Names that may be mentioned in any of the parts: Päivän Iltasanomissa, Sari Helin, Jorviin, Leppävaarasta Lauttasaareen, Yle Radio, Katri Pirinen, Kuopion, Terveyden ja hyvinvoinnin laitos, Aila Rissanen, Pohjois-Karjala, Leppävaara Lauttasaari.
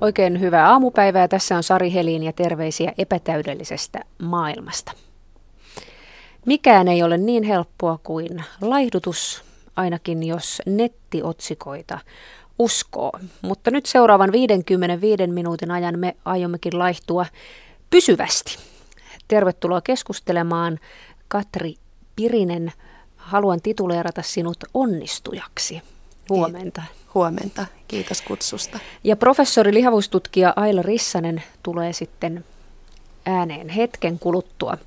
Oikein hyvää aamupäivää. Tässä on Sari Helin ja terveisiä epätäydellisestä maailmasta. Mikään ei ole niin helppoa kuin laihdutus, ainakin jos nettiotsikoita uskoo. Mutta nyt seuraavan 55 minuutin ajan me aiommekin laihtua pysyvästi. Tervetuloa keskustelemaan, Katri Pirinen. Haluan tituleerata sinut onnistujaksi. Huomenta. Huomenta. Kiitos kutsusta. Ja professori lihavuustutkija Aila Rissanen tulee sitten ääneen hetken kuluttua.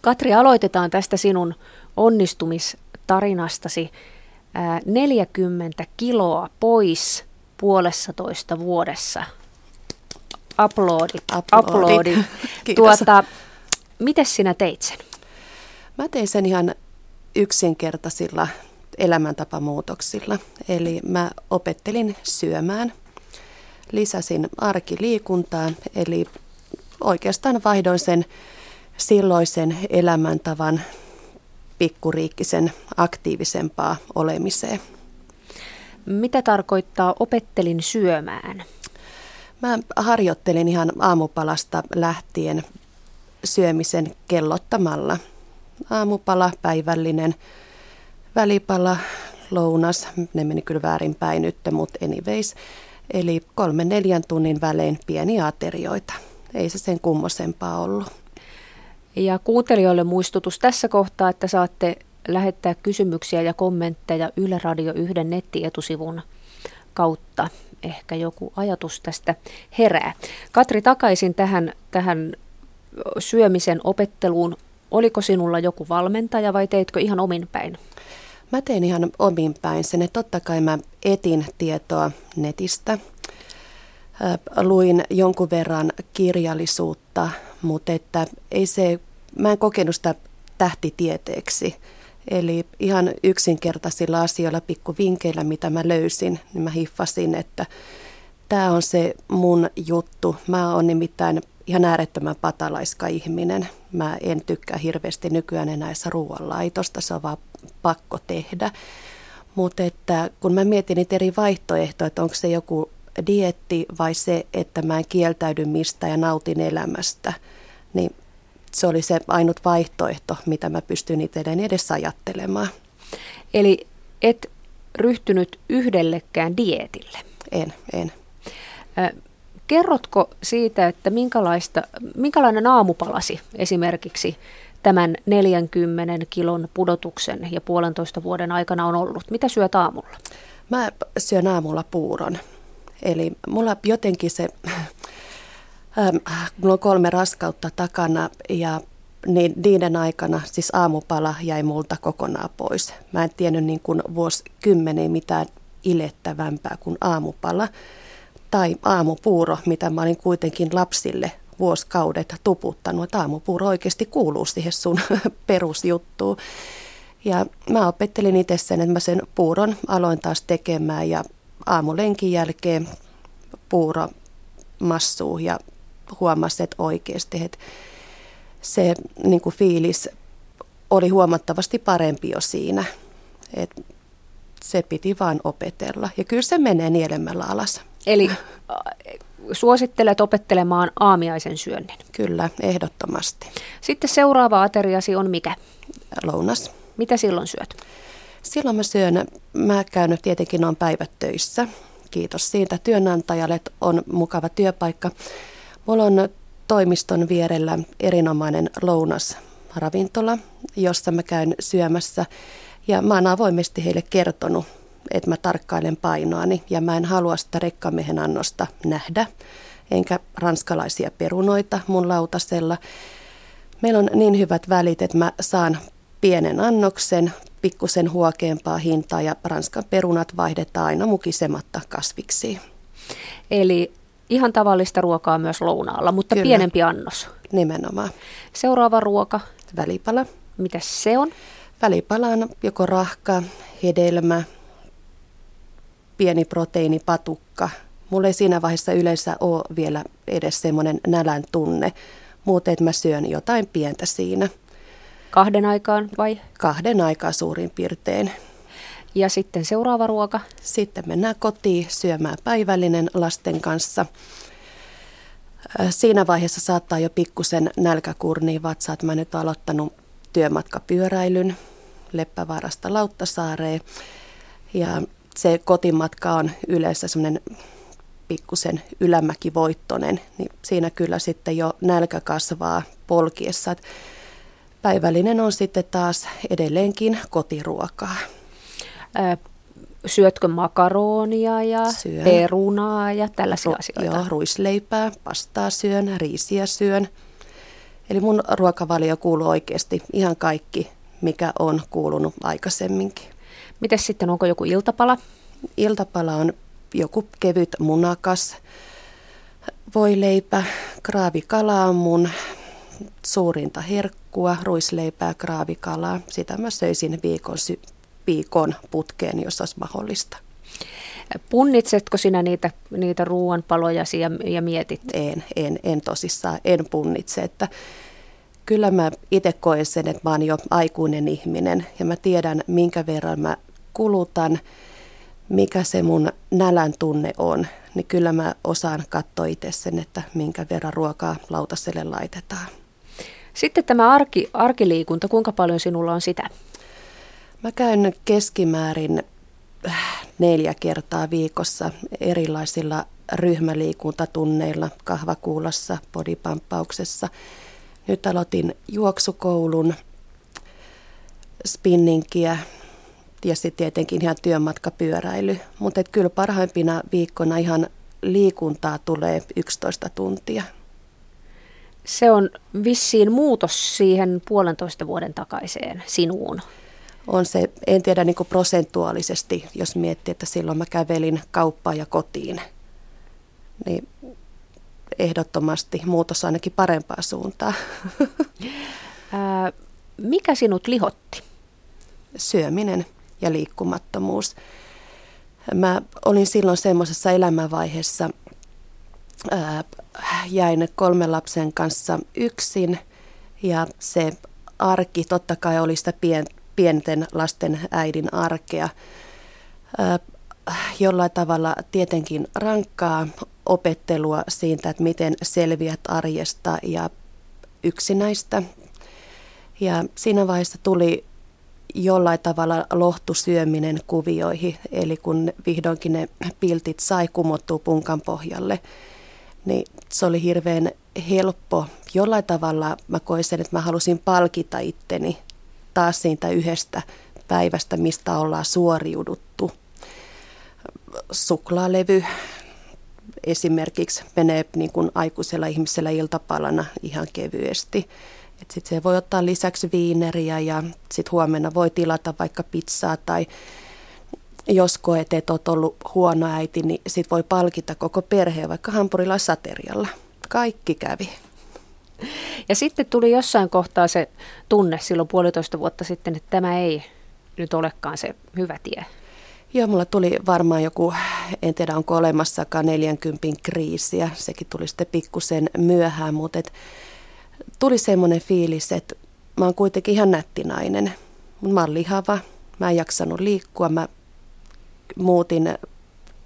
Katri, aloitetaan tästä sinun onnistumistarinastasi. 40 kiloa pois 1,5 vuodessa. Aplodit. Kiitos. Mites sinä teit sen? Mä tein sen ihan yksinkertaisilla elämäntapamuutoksilla. Eli mä opettelin syömään, lisäsin arkiliikuntaa, eli oikeastaan vaihdoin sen silloisen elämäntavan pikkuriikkisen aktiivisempaa olemiseen. Mitä tarkoittaa opettelin syömään? Mä harjoittelin ihan aamupalasta lähtien syömisen kellottamalla. Aamupala, päivällinen, välipala, lounas, ne meni kyllä väärinpäin nyt, mutta anyways. Eli 3-4 tunnin välein pieniä aterioita. Ei se sen kummosempaa ollut. Ja kuuntelijoille muistutus tässä kohtaa, että saatte lähettää kysymyksiä ja kommentteja Yle Radio 1 nettietusivun kautta. Ehkä joku ajatus tästä herää. Katri, takaisin tähän syömisen opetteluun. Oliko sinulla joku valmentaja vai teitkö ihan omin päin? Mä tein ihan omin päin sen, että totta kai mä etin tietoa netistä. Luin jonkun verran kirjallisuutta, mutta että mä en kokenut sitä tähtitieteeksi. Eli ihan yksinkertaisilla asioilla, pikkuvinkeillä, mitä mä löysin, niin mä hiffasin, että tämä on se mun juttu. Mä oon nimittäin ihan äärettömän patalaiska ihminen. Mä en tykkää hirveästi nykyään enää ruoanlaitosta, se on vaan pakko tehdä. Mutta että kun mä mietin niitä eri vaihtoehtoja, että onko se joku dieetti vai se, että mä en kieltäydy mistä ja nautin elämästä, niin se oli se ainut vaihtoehto, mitä mä pystyn itselleen edes ajattelemaan. Eli et ryhtynyt yhdellekään dieetille? En. Kerrotko siitä, että minkälainen aamupalasi esimerkiksi tämän 40 kilon pudotuksen ja 1,5 vuoden aikana on ollut? Mitä syöt aamulla? Mä syön aamulla puuron. Eli mulla jotenkin se, mulla on 3 raskautta takana ja niiden aikana siis aamupala jäi multa kokonaan pois. Mä en tiennyt niin kuin vuosikymmeniä mitään ilettävämpää kuin aamupala. Tai aamupuuro, mitä mä olin kuitenkin lapsille vuosikaudet tuputtanut, että aamupuuro oikeasti kuuluu siihen sun perusjuttuun. Ja mä opettelin itse sen, että mä sen puuron aloin taas tekemään ja aamulenkin jälkeen puuro massuu ja huomasin, että oikeasti että se niin kuin fiilis oli huomattavasti parempi jo siinä, että se piti vaan opetella ja kyllä se menee nielemällä alas. Eli suosittelet opettelemaan aamiaisen syönnin? Kyllä, ehdottomasti. Sitten seuraava ateriasi on mikä? Lounas. Mitä silloin syöt? Silloin mä käyn tietenkin noin päivät töissä. Kiitos siitä työnantajalle, että on mukava työpaikka. Mulla on toimiston vierellä erinomainen lounasravintola, jossa mä käyn syömässä ja mä oon avoimesti heille kertonut, että mä tarkkailen painoani ja mä en halua sitä rekkamiehen annosta nähdä, enkä ranskalaisia perunoita mun lautasella. Meillä on niin hyvät välit, että mä saan pienen annoksen, pikkusen huokeampaa hintaa ja ranskan perunat vaihdetaan aina mukisematta kasviksi. Eli ihan tavallista ruokaa myös lounaalla, mutta kyllä, pienempi annos. Nimenomaan. Seuraava ruoka? Välipala. Mitäs se on? Välipala on joko rahka, hedelmä, pieni proteiinipatukka. Mulla ei siinä vaiheessa yleensä ole vielä edes semmoinen nälän tunne, muuten että mä syön jotain pientä siinä. Kahden aikaan vai? Kahden aikaa suurin piirtein. Ja sitten seuraava ruoka. Sitten mennään kotiin syömään päivällinen lasten kanssa. Siinä vaiheessa saattaa jo pikkusen nälkäkurniin vatsaa, että mä nyt olen aloittanut työmatkapyöräilyn Leppävaarasta Lauttasaareen. Ja se kotimatka on yleensä semmoinen pikkusen ylämäkivoittoinen, niin siinä kyllä sitten jo nälkä kasvaa polkiessa. Päivällinen on sitten taas edelleenkin kotiruokaa. Syötkö makaronia ja perunaa ja tällaisia asioita? Joo, ruisleipää, pastaa syön, riisiä syön. Eli mun ruokavalio kuuluu oikeasti ihan kaikki, mikä on kuulunut aikaisemminkin. Mites sitten, onko joku iltapala? Iltapala on joku kevyt munakas, voileipä, kraavikala on mun suurinta herkkua, ruisleipää, kraavikalaa. Sitä mä söisin viikon putkeen, jos olisi mahdollista. Punnitsetko sinä niitä ruoanpalojasi ja mietit? En tosissaan, en punnitse. Että kyllä mä itse koen sen, että mä oon jo aikuinen ihminen ja mä tiedän, minkä verran mä kulutan, mikä se mun nälän tunne on. Niin kyllä mä osaan katsoa itse sen, että minkä verran ruokaa lautaselle laitetaan. Sitten tämä arkiliikunta, kuinka paljon sinulla on sitä? Mä käyn keskimäärin 4 kertaa viikossa erilaisilla ryhmäliikuntatunneilla, kahvakuulassa, bodipamppauksessa. Nyt aloitin juoksukoulun, spinningiä ja sitten tietenkin ihan työmatkapyöräily. Mutta kyllä parhaimpina viikkoina ihan liikuntaa tulee 11 tuntia. Se on vissiin muutos siihen 1,5 vuoden takaiseen sinuun. On se, en tiedä niin kuin prosentuaalisesti, jos miettii, että silloin mä kävelin kauppaan ja kotiin, niin ehdottomasti muutos ainakin parempaan suuntaan. Mikä sinut lihotti? Syöminen ja liikkumattomuus. Mä olin silloin semmoisessa elämänvaiheessa, jäin 3 lapsen kanssa yksin ja se arki totta kai oli sitä pienten lasten äidin arkea. Jollain tavalla tietenkin rankkaa opettelua siitä, että miten selviät arjesta ja yksinäistä. Ja siinä vaiheessa tuli jollain tavalla lohtusyöminen kuvioihin, eli kun vihdoinkin ne piltit sai kumottua punkan pohjalle, niin se oli hirveän helppo. Jollain tavalla mä koin sen, että mä halusin palkita itteni taas siitä yhdestä päivästä, mistä ollaan suoriuduttu. Suklaalevy esimerkiksi menee niin kuin aikuisella ihmisellä iltapalana ihan kevyesti. Sitten se voi ottaa lisäksi viineriä ja sitten huomenna voi tilata vaikka pizzaa tai jos koet, että olet ollut huono äiti, niin sitten voi palkita koko perheen vaikka hampurilaisaterialla. Kaikki kävi. Ja sitten tuli jossain kohtaa se tunne silloin 1,5 vuotta sitten, että tämä ei nyt olekaan se hyvä tie. Joo, mulla tuli varmaan joku, en tiedä onko olemassakaan 40 kriisiä. Sekin tuli sitten pikkusen myöhään, mutta tuli semmoinen fiilis, että mä oon kuitenkin ihan nätti nainen. Mä oon lihava, mä en jaksanut liikkua, mä muutin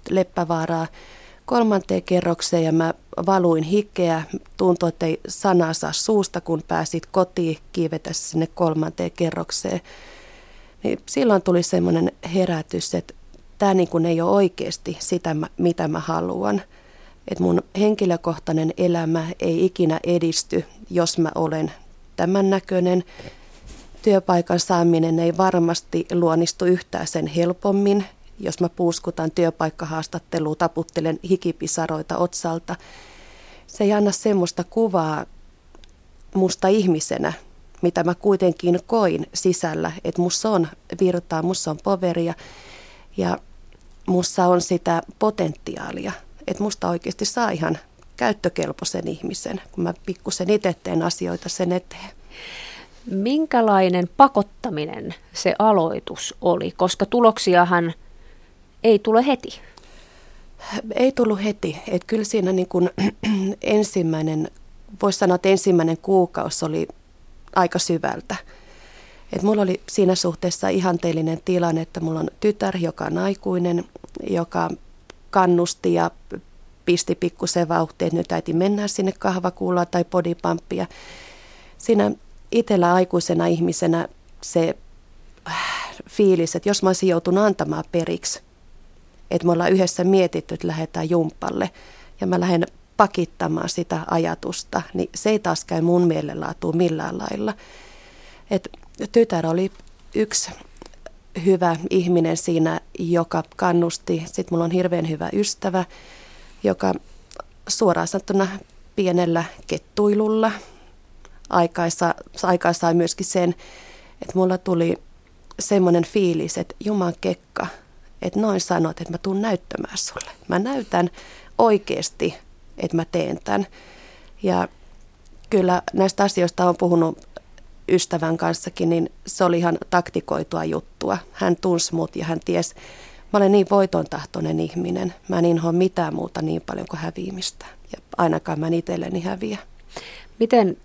Leppävaaraa 3. kerrokseen ja mä valuin hikeä. Tuntui, että ei sanaa saa suusta, kun pääsit kotiin kiivetä sinne 3. kerrokseen. Niin silloin tuli semmoinen herätys, että tämä niin kuin ei ole oikeasti sitä, mitä mä haluan. Että mun henkilökohtainen elämä ei ikinä edisty, jos mä olen tämän näköinen. Työpaikan saaminen ei varmasti luonnistu yhtään sen helpommin. Jos mä puuskutan työpaikkahaastattelua, taputtelen hikipisaroita otsalta, se ei anna semmoista kuvaa musta ihmisenä, mitä mä kuitenkin koin sisällä, että musta on virtaa, musta on poveria ja musta on sitä potentiaalia, että musta oikeasti saa ihan käyttökelpoisen ihmisen, kun mä pikkusen itse teen asioita sen eteen. Minkälainen pakottaminen se aloitus oli, koska tuloksiahan ei tule heti? Ei tullut heti. Että kyllä siinä niin kuin ensimmäinen kuukausi oli aika syvältä. Et mulla oli siinä suhteessa ihanteellinen tilanne, että mulla on tytär, joka on aikuinen, joka kannusti ja pisti pikkusen vauhtia, että nyt äiti mennään sinne kahvakuulaan tai bodypumpia. Siinä itsellä aikuisena ihmisenä se fiilis, että jos mä olisin joutunut antamaan periksi, että me ollaan yhdessä mietitty, että lähdetään jumppalle ja mä lähden pakittamaan sitä ajatusta, niin se ei taaskaan mun mielenlaatuun millään lailla. Et tytär oli yksi hyvä ihminen siinä, joka kannusti. Sitten mulla on hirveän hyvä ystävä, joka suoraan sanottuna pienellä kettuilulla aikaa sai myöskin sen, että mulla tuli semmoinen fiilis, että Juman kekka, että noin sanot, että mä tuun näyttämään sulle. Mä näytän oikeasti, että mä teen tämän. Ja kyllä näistä asioista on puhunut ystävän kanssakin, niin se oli ihan taktikoitua juttua. Hän tunsi mut ja hän tiesi, mä olen niin voitontahtoinen ihminen. Mä en inhoa mitään muuta niin paljon kuin häviämistä. Ja ainakaan mä en itselleni häviä. Miten,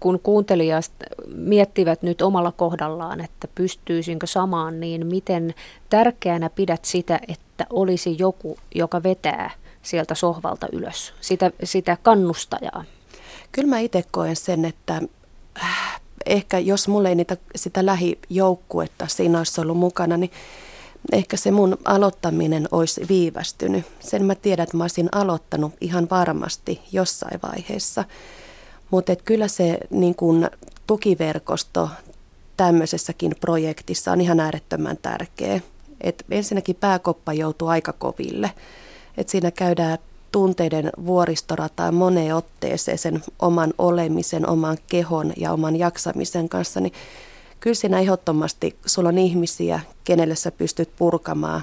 kun kuuntelijat miettivät nyt omalla kohdallaan, että pystyisinkö samaan, niin miten tärkeänä pidät sitä, että olisi joku, joka vetää sieltä sohvalta ylös, sitä kannustajaa? Kyllä mä itse koen sen, että ehkä jos mulla ei sitä lähijoukkuetta siinä olisi ollut mukana, niin ehkä se mun aloittaminen olisi viivästynyt. Sen mä tiedän, että mä olisin aloittanut ihan varmasti jossain vaiheessa. Mutta kyllä se niin kun tukiverkosto tämmöisessäkin projektissa on ihan äärettömän tärkeä. Et ensinnäkin pääkoppa joutuu aika koville. Et siinä käydään tunteiden vuoristorataa moneen otteeseen sen oman olemisen, oman kehon ja oman jaksamisen kanssa. Niin kyllä siinä ehdottomasti sulla on ihmisiä, kenelle sä pystyt purkamaan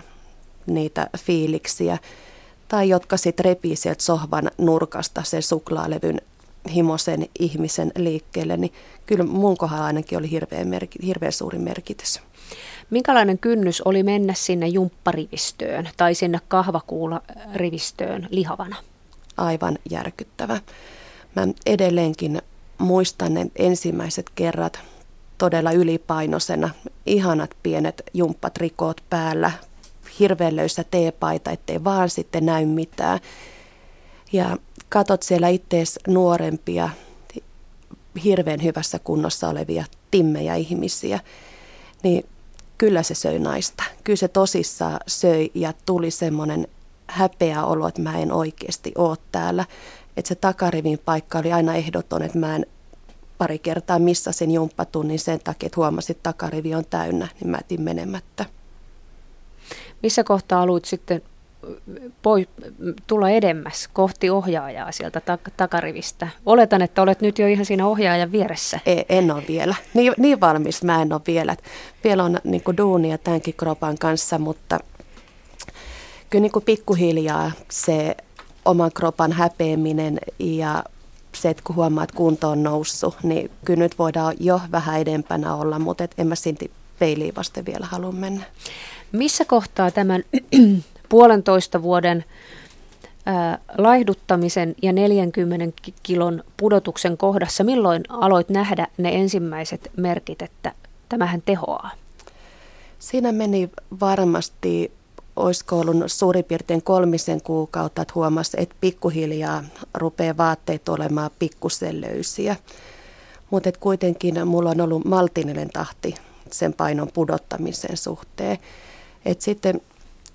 niitä fiiliksiä. Tai jotka sitten repii sieltä sohvan nurkasta sen suklaalevyn himoisen ihmisen liikkeelle, niin kyllä mun kohdalla ainakin oli hirveän suuri merkitys. Minkälainen kynnys oli mennä sinne jumpparivistöön tai sinne kahvakuularivistöön lihavana? Aivan järkyttävä. Mä edelleenkin muistan ne ensimmäiset kerrat todella ylipainoisena. Ihanat pienet jumppatrikoot päällä, hirveän löysä teepaita, ettei vaan sitten näy mitään. Ja katot siellä ittees nuorempia, hirveän hyvässä kunnossa olevia timmejä ihmisiä, niin kyllä se söi naista. Kyllä se tosissaan söi ja tuli semmoinen häpeä olo, että mä en oikeasti ole täällä. Että se takarivin paikka oli aina ehdoton, että mä en pari kertaa missasin jumppatunnin sen takia, että huomasin, että takarivi on täynnä, niin mä jätin menemättä. Missä kohtaa aluit sitten tulla edemmäs kohti ohjaajaa sieltä takarivistä? Oletan, että olet nyt jo ihan siinä ohjaajan vieressä. En ole vielä. Niin valmis mä en ole vielä. Vielä on niin kuin duunia tämänkin kropan kanssa, mutta kyllä niin kuin pikkuhiljaa se oman kropan häpeäminen ja se, että kun huomaa, että kunto on noussut, niin kyllä nyt voidaan jo vähän edempänä olla, mutta en mä silti peiliin vasten vielä halua mennä. Missä kohtaa tämän puolentoista vuoden laihduttamisen ja 40 kilon pudotuksen kohdassa, milloin aloit nähdä ne ensimmäiset merkit, että tämähän tehoaa? Siinä meni varmasti, olisiko ollut suurin piirtein 3 kuukautta, että huomasi, että pikkuhiljaa rupeaa vaatteet olemaan pikkusen löysiä. Mutta kuitenkin mulla on ollut maltillinen tahti sen painon pudottamisen suhteen. Et sitten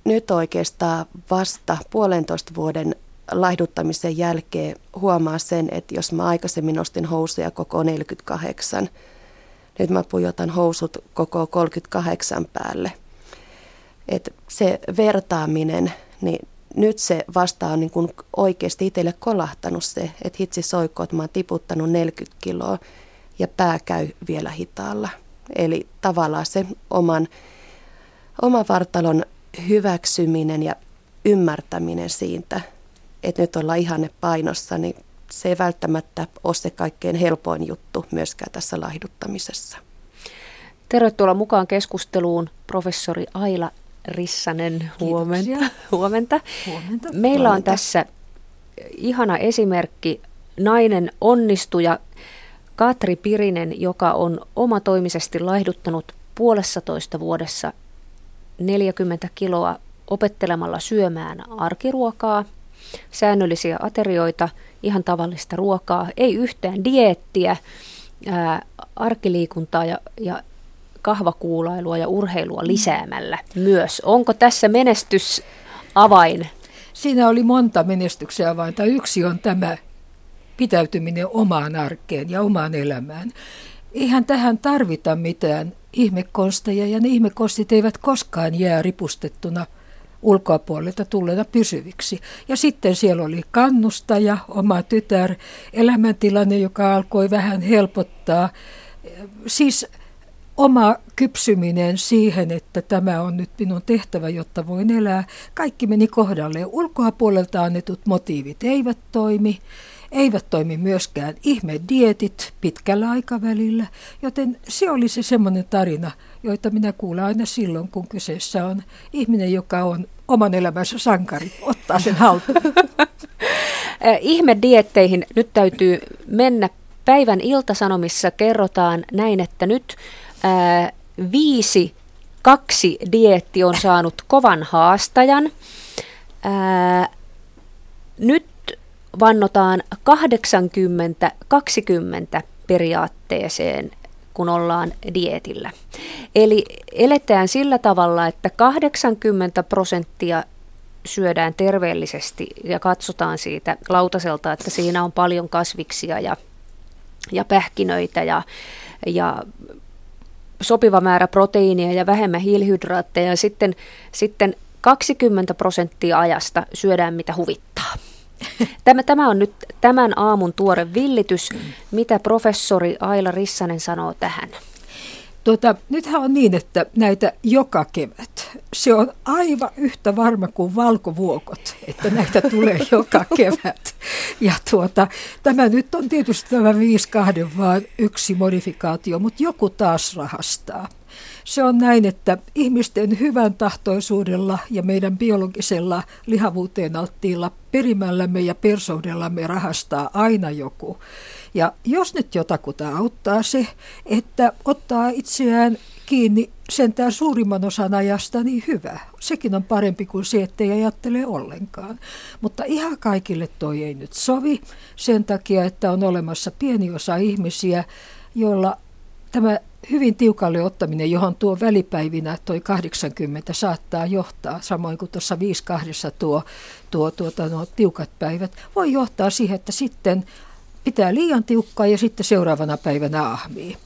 nyt oikeastaan vasta 1,5 vuoden laihduttamisen jälkeen huomaa sen, että jos mä aikaisemmin nostin housuja koko 48, nyt mä pujotan housut koko 38 päälle. Et se vertaaminen, niin nyt se vasta on niin kuin oikeasti itselle kolahtanut se, että hitsi soiko, että mä oon tiputtanut 40 kiloa ja pää käy vielä hitaalla. Eli tavallaan se oman vartalon hyväksyminen ja ymmärtäminen siitä, että nyt ollaan ihanne painossa, niin se ei välttämättä ole se kaikkein helpoin juttu myöskään tässä laihduttamisessa. Tervetuloa mukaan keskusteluun professori Aila Rissanen. Huomenta. Meillä on tässä ihana esimerkki, nainen onnistuja, Katri Pirinen, joka on omatoimisesti laihduttanut puolessatoista vuodessa 40 kiloa opettelemalla syömään arkiruokaa, säännöllisiä aterioita, ihan tavallista ruokaa, ei yhtään dieettiä, arkiliikuntaa ja kahvakuulailua ja urheilua lisäämällä myös. Onko tässä menestysavain? Siinä oli monta menestyksen avainta. Yksi on tämä pitäytyminen omaan arkeen ja omaan elämään. Eihän tähän tarvita mitään ihmekonsteja, ja ne ihmekonstit eivät koskaan jää ripustettuna ulkopuolelta tulleena pysyviksi. Ja sitten siellä oli kannustaja, oma tytär, elämäntilanne, joka alkoi vähän helpottaa. Siis oma kypsyminen siihen, että tämä on nyt minun tehtävä, jotta voin elää. Kaikki meni kohdalleen. Ulkopuolelta annetut motiivit eivät toimi. Eivät toimi myöskään ihmedietit pitkällä aikavälillä, joten se oli se semmoinen tarina, joita minä kuulen aina silloin, kun kyseessä on ihminen, joka on oman elämänsä sankari, ottaa sen haltuun. Ihmedietteihin nyt täytyy mennä. Päivän Iltasanomissa kerrotaan näin, että nyt 5-2 dieetti on saanut kovan haastajan. Nyt vannotaan 80-20 periaatteeseen, kun ollaan dieetillä. Eli eletään sillä tavalla, että 80% syödään terveellisesti ja katsotaan siitä lautaselta, että siinä on paljon kasviksia ja pähkinöitä ja sopiva määrä proteiinia ja vähemmän hiilihydraatteja. Ja sitten 20% ajasta syödään mitä huvittaa. Tämä on nyt tämän aamun tuore villitys. Mitä professori Aila Rissanen sanoo tähän? Nythän on niin, että näitä joka kevät, se on aivan yhtä varma kuin valkovuokot, että näitä tulee joka kevät. Ja tämä nyt on tietysti tämä 5-2 vaan yksi modifikaatio, mutta joku taas rahastaa. Se on näin, että ihmisten hyvän tahtoisuudella ja meidän biologisella lihavuuteen alttiilla perimällämme ja persoudellamme rahastaa aina joku. Ja jos nyt jotakuta auttaa se, että ottaa itseään kiinni sentään suurimman osan ajasta, niin hyvä. Sekin on parempi kuin se, ettei ajattele ollenkaan. Mutta ihan kaikille toi ei nyt sovi sen takia, että on olemassa pieni osa ihmisiä, joilla tämä hyvin tiukalle ottaminen, johon tuo välipäivinä toi 80 saattaa johtaa, samoin kuin tuossa 5-2 tiukat päivät, voi johtaa siihen, että sitten pitää liian tiukkaa ja sitten seuraavana päivänä ahmii.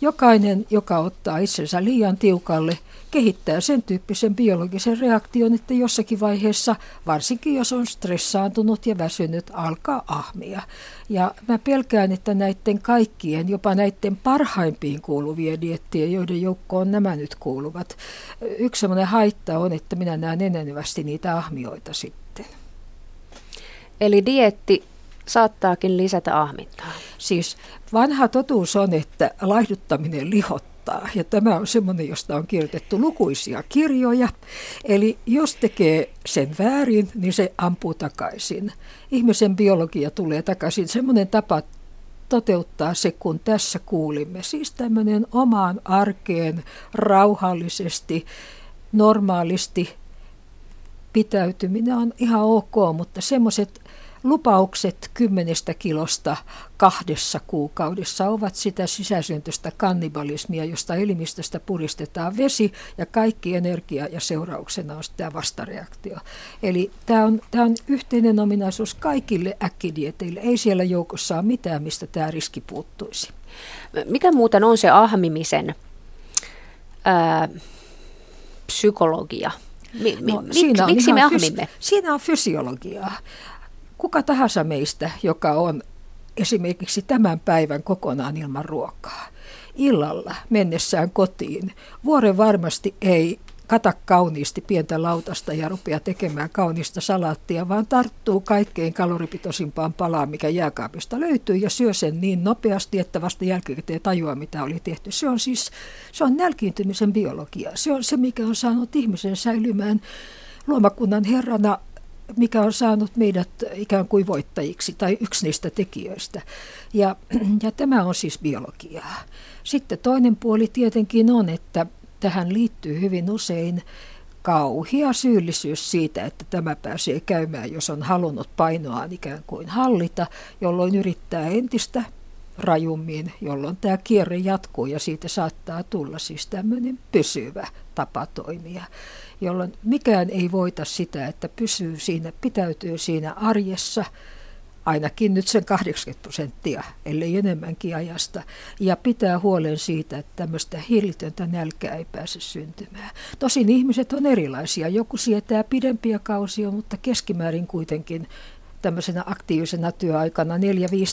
Jokainen, joka ottaa itsensä liian tiukalle, kehittää sen tyyppisen biologisen reaktion, että jossakin vaiheessa, varsinkin jos on stressaantunut ja väsynyt, alkaa ahmia. Ja mä pelkään, että näiden kaikkien, jopa näiden parhaimpiin kuuluvien dieettien, joiden joukkoon nämä nyt kuuluvat, yksi sellainen haitta on, että minä näen enenevästi niitä ahmioita sitten. Eli dieetti saattaakin lisätä ahmintaa. Siis vanha totuus on, että laihduttaminen lihottaa, ja tämä on semmoinen, josta on kirjoitettu lukuisia kirjoja. Eli jos tekee sen väärin, niin se ampuu takaisin. Ihmisen biologia tulee takaisin. Semmoinen tapa toteuttaa se, kun tässä kuulimme. Siis tämmöinen omaan arkeen rauhallisesti, normaalisti pitäytyminen on ihan ok, mutta semmoiset lupaukset 10 kilosta 2 kuukaudessa ovat sitä sisäsyntyistä kannibalismia, josta elimistöstä puristetaan vesi ja kaikki energia, ja seurauksena on tämä vastareaktio. Eli tämä on yhteinen ominaisuus kaikille äkkidieteille. Ei siellä joukossa ole mitään, mistä tämä riski puuttuisi. Mikä muuten on se ahmimisen psykologia? Miksi me ahmimme? Siinä on fysiologiaa. Kuka tahansa meistä, joka on esimerkiksi tämän päivän kokonaan ilman ruokaa, illalla mennessään kotiin, vuoren varmasti ei kata kauniisti pientä lautasta ja rupea tekemään kaunista salaattia, vaan tarttuu kaikkein kaloripitoisimpaan palaan, mikä jääkaapista löytyy, ja syö sen niin nopeasti, että vasta jälkikäteen tajua, mitä oli tehty. Se on nälkiintymisen biologia. Se on se, mikä on saanut ihmisen säilymään luomakunnan herrana mikä on saanut meidät ikään kuin voittajiksi tai yksi niistä tekijöistä. Ja tämä on siis biologiaa. Sitten toinen puoli tietenkin on, että tähän liittyy hyvin usein kauhea syyllisyys siitä, että tämä pääsee käymään, jos on halunnut painoaan ikään kuin hallita, jolloin yrittää entistä rajummin, jolloin tämä kierre jatkuu ja siitä saattaa tulla siis tämmöinen pysyvä tapa toimia, jolloin mikään ei voita sitä, että pysyy siinä, pitäytyy siinä arjessa, ainakin nyt sen 80%, ellei enemmänkin ajasta, ja pitää huolen siitä, että tämmöistä hillitöntä nälkää ei pääse syntymään. Tosin ihmiset on erilaisia, joku sietää pidempiä kausia, mutta keskimäärin kuitenkin tämmöisenä aktiivisena työaikana 4-5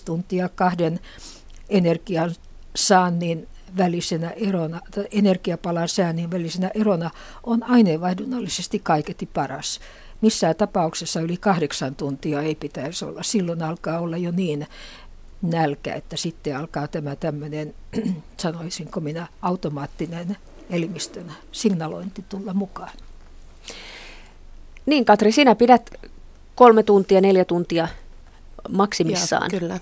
tuntia kahden energian saannin välisenä erona, energiapalan säännin välisenä erona on aineenvaihdunnallisesti kaiketi paras. Missään tapauksessa yli 8 tuntia ei pitäisi olla. Silloin alkaa olla jo niin nälkä, että sitten alkaa tämä tämmöinen, sanoisinko minä, automaattinen elimistön signalointi tulla mukaan. Niin Katri, sinä pidät 3-4 tuntia maksimissaan. Ja, kyllä.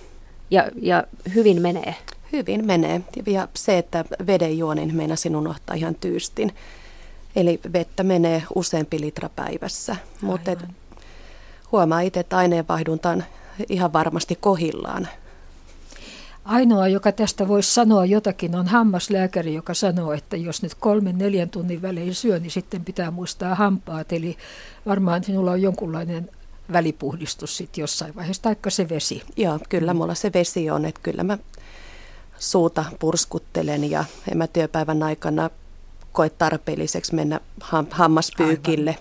Ja hyvin menee. Hyvin menee. Ja se, että veden juonin meinasin unohtaa ihan tyystin. Eli vettä menee useampi litra päivässä. Mutta huomaa itse, että aineenvaihdunta on ihan varmasti kohillaan. Ainoa, joka tästä voisi sanoa jotakin, on hammaslääkäri, joka sanoo, että jos nyt 3-4 tunnin välein syö, niin sitten pitää muistaa hampaat. Eli varmaan sinulla on jonkunlainen välipuhdistus sitten jossain vaiheessa, taikka se vesi. Joo, kyllä mulla se vesi on, että kyllä mä suuta purskuttelen ja en mä työpäivän aikana koe tarpeelliseksi mennä hammaspyykille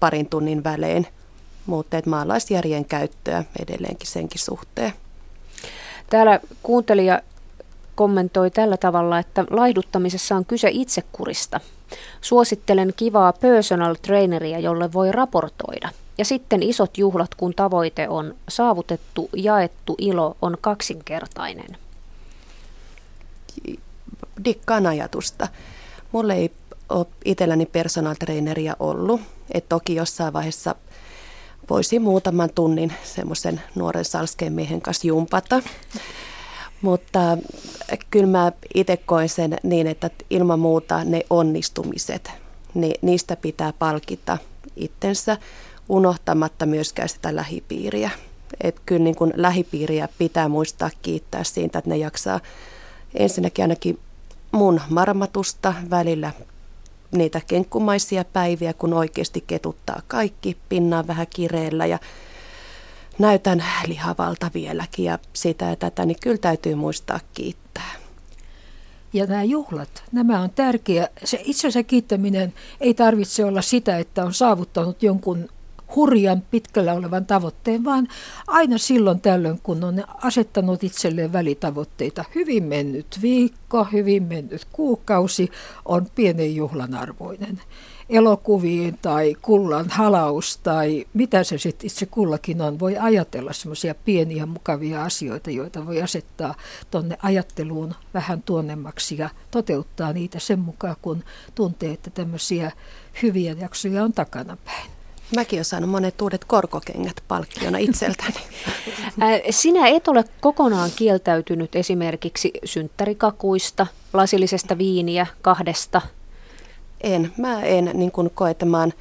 parin tunnin välein, mutta maalaisjärjen käyttöä edelleenkin senkin suhteen. Täällä kuuntelija kommentoi tällä tavalla, että laihduttamisessa on kyse itsekurista. Suosittelen kivaa personal traineria, jolle voi raportoida. Ja sitten isot juhlat, kun tavoite on saavutettu, jaettu ilo on kaksinkertainen. Dikkaan ajatusta. Mulla ei ole itselläni personal traineria ollut. Et toki jossain vaiheessa voisi muutaman tunnin semmoisen nuoren salskeen miehen kanssa jumpata. Mutta kyllä mä itse koen sen niin, että ilman muuta ne onnistumiset, niin niistä pitää palkita itsensä unohtamatta myöskään sitä lähipiiriä. Et kyllä niin kun lähipiiriä pitää muistaa kiittää siitä, että ne jaksaa ensinnäkin ainakin mun marmatusta välillä niitä kenkkumaisia päiviä, kun oikeasti ketuttaa kaikki, pinnaan vähän kireellä ja näytän lihavalta vieläkin ja sitä ja tätä, niin kyllä täytyy muistaa kiittää. Ja nämä juhlat, nämä on tärkeä. Se itsensä kiittäminen ei tarvitse olla sitä, että on saavuttanut jonkun hurjan pitkällä olevan tavoitteen, vaan aina silloin tällöin, kun on asettanut itselleen välitavoitteita. Hyvin mennyt viikko, hyvin mennyt kuukausi on pienen juhlan arvoinen. Elokuviin tai kullan halaus tai mitä se sitten itse kullakin on, voi ajatella semmoisia pieniä mukavia asioita, joita voi asettaa tuonne ajatteluun vähän tuonnemmaksi ja toteuttaa niitä sen mukaan, kun tuntee, että tämmöisiä hyviä jaksoja on takanapäin. Mäkin olen saanut monet uudet korkokengät palkkiona itseltäni. Sinä et ole kokonaan kieltäytynyt esimerkiksi synttärikakuista, lasillisesta viiniä, kahdesta. En. Mä en niin kuin koe, että mä oon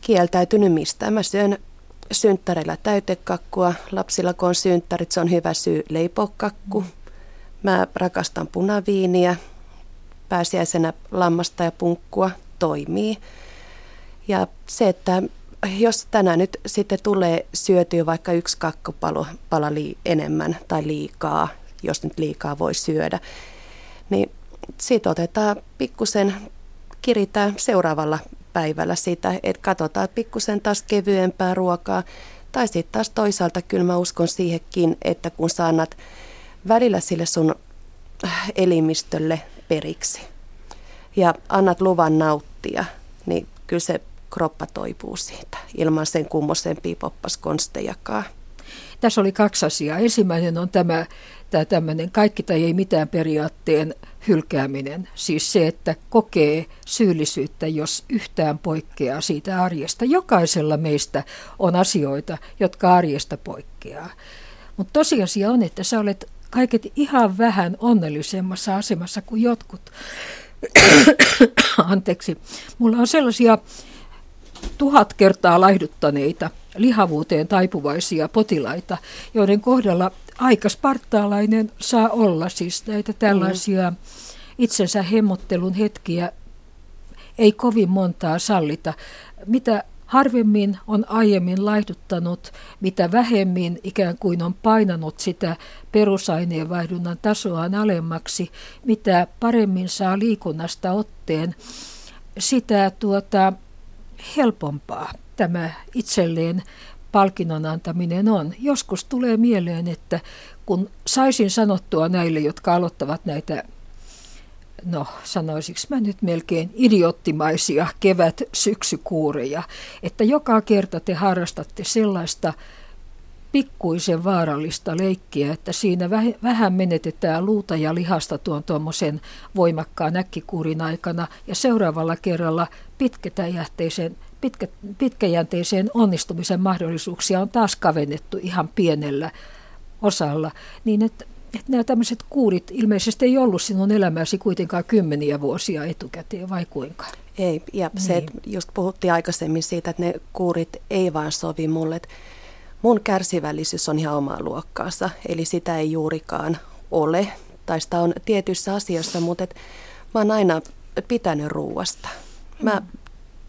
kieltäytynyt mistään. Mä syön synttärillä täytekakkua. Lapsilla kun on synttärit, se on hyvä syy leipokakku. Mä rakastan punaviiniä. Pääsiäisenä lammasta ja punkkua toimii. Ja se, että jos tänään nyt sitten tulee syötyä vaikka yksi kakkupala enemmän tai liikaa, jos nyt liikaa voi syödä, niin siitä otetaan pikkusen, kiritään seuraavalla päivällä sitä, että katsotaan pikkusen taas kevyempää ruokaa. Tai sitten taas toisaalta kyllä mä uskon siihenkin, että kun sä annat välillä sille sun elimistölle periksi ja annat luvan nauttia, niin kyllä se kroppa toipuu siitä ilman sen kummosempia poppaskonstejakaan. Tässä oli kaksi asiaa. Ensimmäinen on tämä tämmöinen kaikki tai ei mitään periaatteen hylkääminen. Siis se, että kokee syyllisyyttä, jos yhtään poikkeaa siitä arjesta. Jokaisella meistä on asioita, jotka arjesta poikkeaa. Mutta tosiasia on, että sä olet kaiket ihan vähän onnellisemmassa asemassa kuin jotkut. Anteeksi. Mulla on sellaisia 1000 kertaa laihduttaneita, lihavuuteen taipuvaisia potilaita, joiden kohdalla aika spartaalainen saa olla. Siis näitä tällaisia itsensä hemmottelun hetkiä ei kovin montaa sallita. Mitä harvemmin on aiemmin laihduttanut, mitä vähemmin ikään kuin on painanut sitä perusaineenvaihdunnan tasoaan alemmaksi, mitä paremmin saa liikunnasta otteen, sitä helpompaa tämä itselleen palkinnon antaminen on. Joskus tulee mieleen, että kun saisin sanottua näille, jotka aloittavat näitä, sanoisiko mä nyt melkein idioottimaisia kevät-syksykuureja, että joka kerta te harrastatte sellaista pikkuisen vaarallista leikkiä, että siinä vähän menetetään luuta ja lihasta tuommoisen voimakkaan äkkikuurin aikana ja seuraavalla kerralla pitkäjänteiseen onnistumisen mahdollisuuksia on taas kavennettu ihan pienellä osalla, niin että nämä tämmöiset kuurit ilmeisesti ei ollut sinun elämäsi kuitenkaan kymmeniä vuosia etukäteen, vai kuinka? Ei, ja niin. Se just puhuttiin aikaisemmin siitä, että ne kuurit ei vaan sovi mulle. Mun kärsivällisyys on ihan omaa luokkaansa, eli sitä ei juurikaan ole, tai sitä on tietyissä asioissa, mutta mä oon aina pitänyt ruuasta. Mä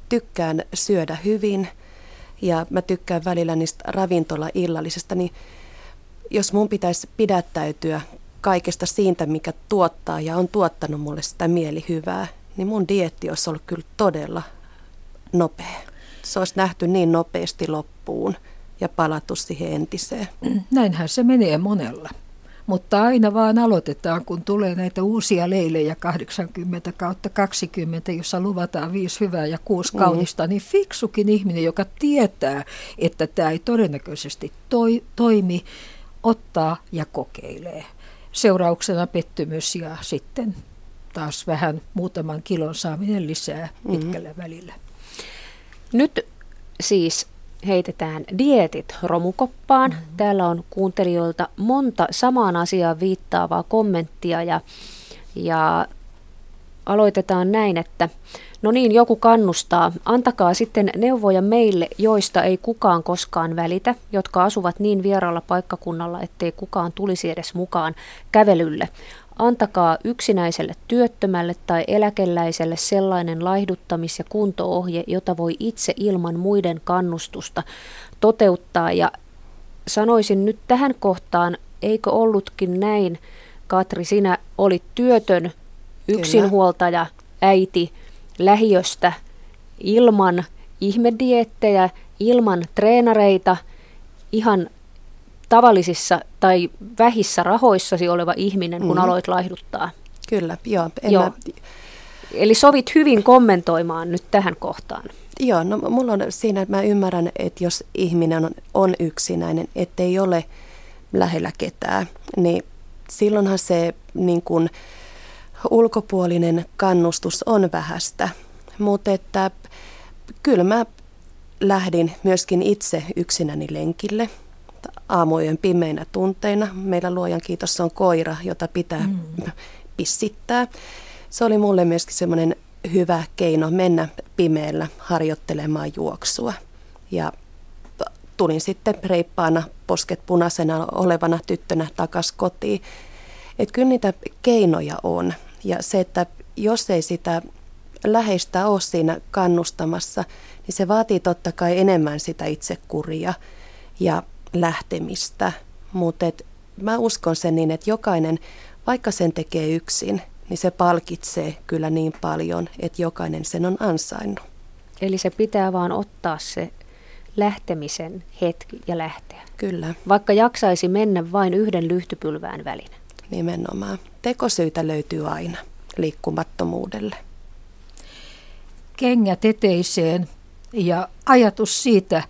tykkään syödä hyvin ja mä tykkään välillä niistä ravintola-illallisesta, niin jos mun pitäisi pidättäytyä kaikesta siitä, mikä tuottaa ja on tuottanut mulle sitä mielihyvää, niin mun dieetti olisi ollut kyllä todella nopea. Se olisi nähty niin nopeasti loppuun ja palattu siihen entiseen. Näinhän se menee monella. Mutta aina vaan aloitetaan, kun tulee näitä uusia leilejä 80/20, jossa luvataan 5 hyvää ja 6 kaunista, niin fiksukin ihminen, joka tietää, että tämä ei todennäköisesti toimi, ottaa ja kokeilee. Seurauksena pettymys ja sitten taas vähän muutaman kilon saaminen lisää pitkällä välillä. Nyt siis heitetään dieetit romukoppaan. Täällä on kuuntelijoilta monta samaan asiaan viittaavaa kommenttia ja aloitetaan näin, että joku kannustaa. Antakaa sitten neuvoja meille, joista ei kukaan koskaan välitä, jotka asuvat niin vieraalla paikkakunnalla, ettei kukaan tulisi edes mukaan kävelylle. Antakaa yksinäiselle työttömälle tai eläkeläiselle sellainen laihduttamis- ja kunto-ohje, jota voi itse ilman muiden kannustusta toteuttaa. Ja sanoisin nyt tähän kohtaan, eikö ollutkin näin, Katri, sinä olit työtön, yksinhuoltaja, äiti lähiöstä, ilman ihmediettejä, ilman treenareita, ihan tavallisissa tai vähissä rahoissasi oleva ihminen, kun aloit laihduttaa. Kyllä, joo. Eli sovit hyvin kommentoimaan nyt tähän kohtaan. Joo, no mulla on siinä, että mä ymmärrän, että jos ihminen on yksinäinen, ettei ole lähellä ketään, niin silloinhan se niin kuin ulkopuolinen kannustus on vähäistä. Mutta että kyllä mä lähdin myöskin itse yksinäni lenkille. Aamujen pimeinä tunteina. Meillä luojan kiitos on koira, jota pitää pissittää. Se oli mulle myöskin semmoinen hyvä keino mennä pimeällä harjoittelemaan juoksua. Ja tulin sitten reippaana, posket punaisena olevana tyttönä takaisin kotiin. Että kyllä niitä keinoja on. Ja se, että jos ei sitä läheistä ole siinä kannustamassa, niin se vaatii totta kai enemmän sitä itsekuria ja lähtemistä, mutta mä uskon sen niin, että jokainen, vaikka sen tekee yksin, niin se palkitsee kyllä niin paljon, että jokainen sen on ansainnut. Eli se pitää vaan ottaa se lähtemisen hetki ja lähteä. Kyllä. Vaikka jaksaisi mennä vain yhden lyhtypylvään välinä. Nimenomaan. Tekosyitä löytyy aina liikkumattomuudelle. Kengät eteiseen ja ajatus siitä,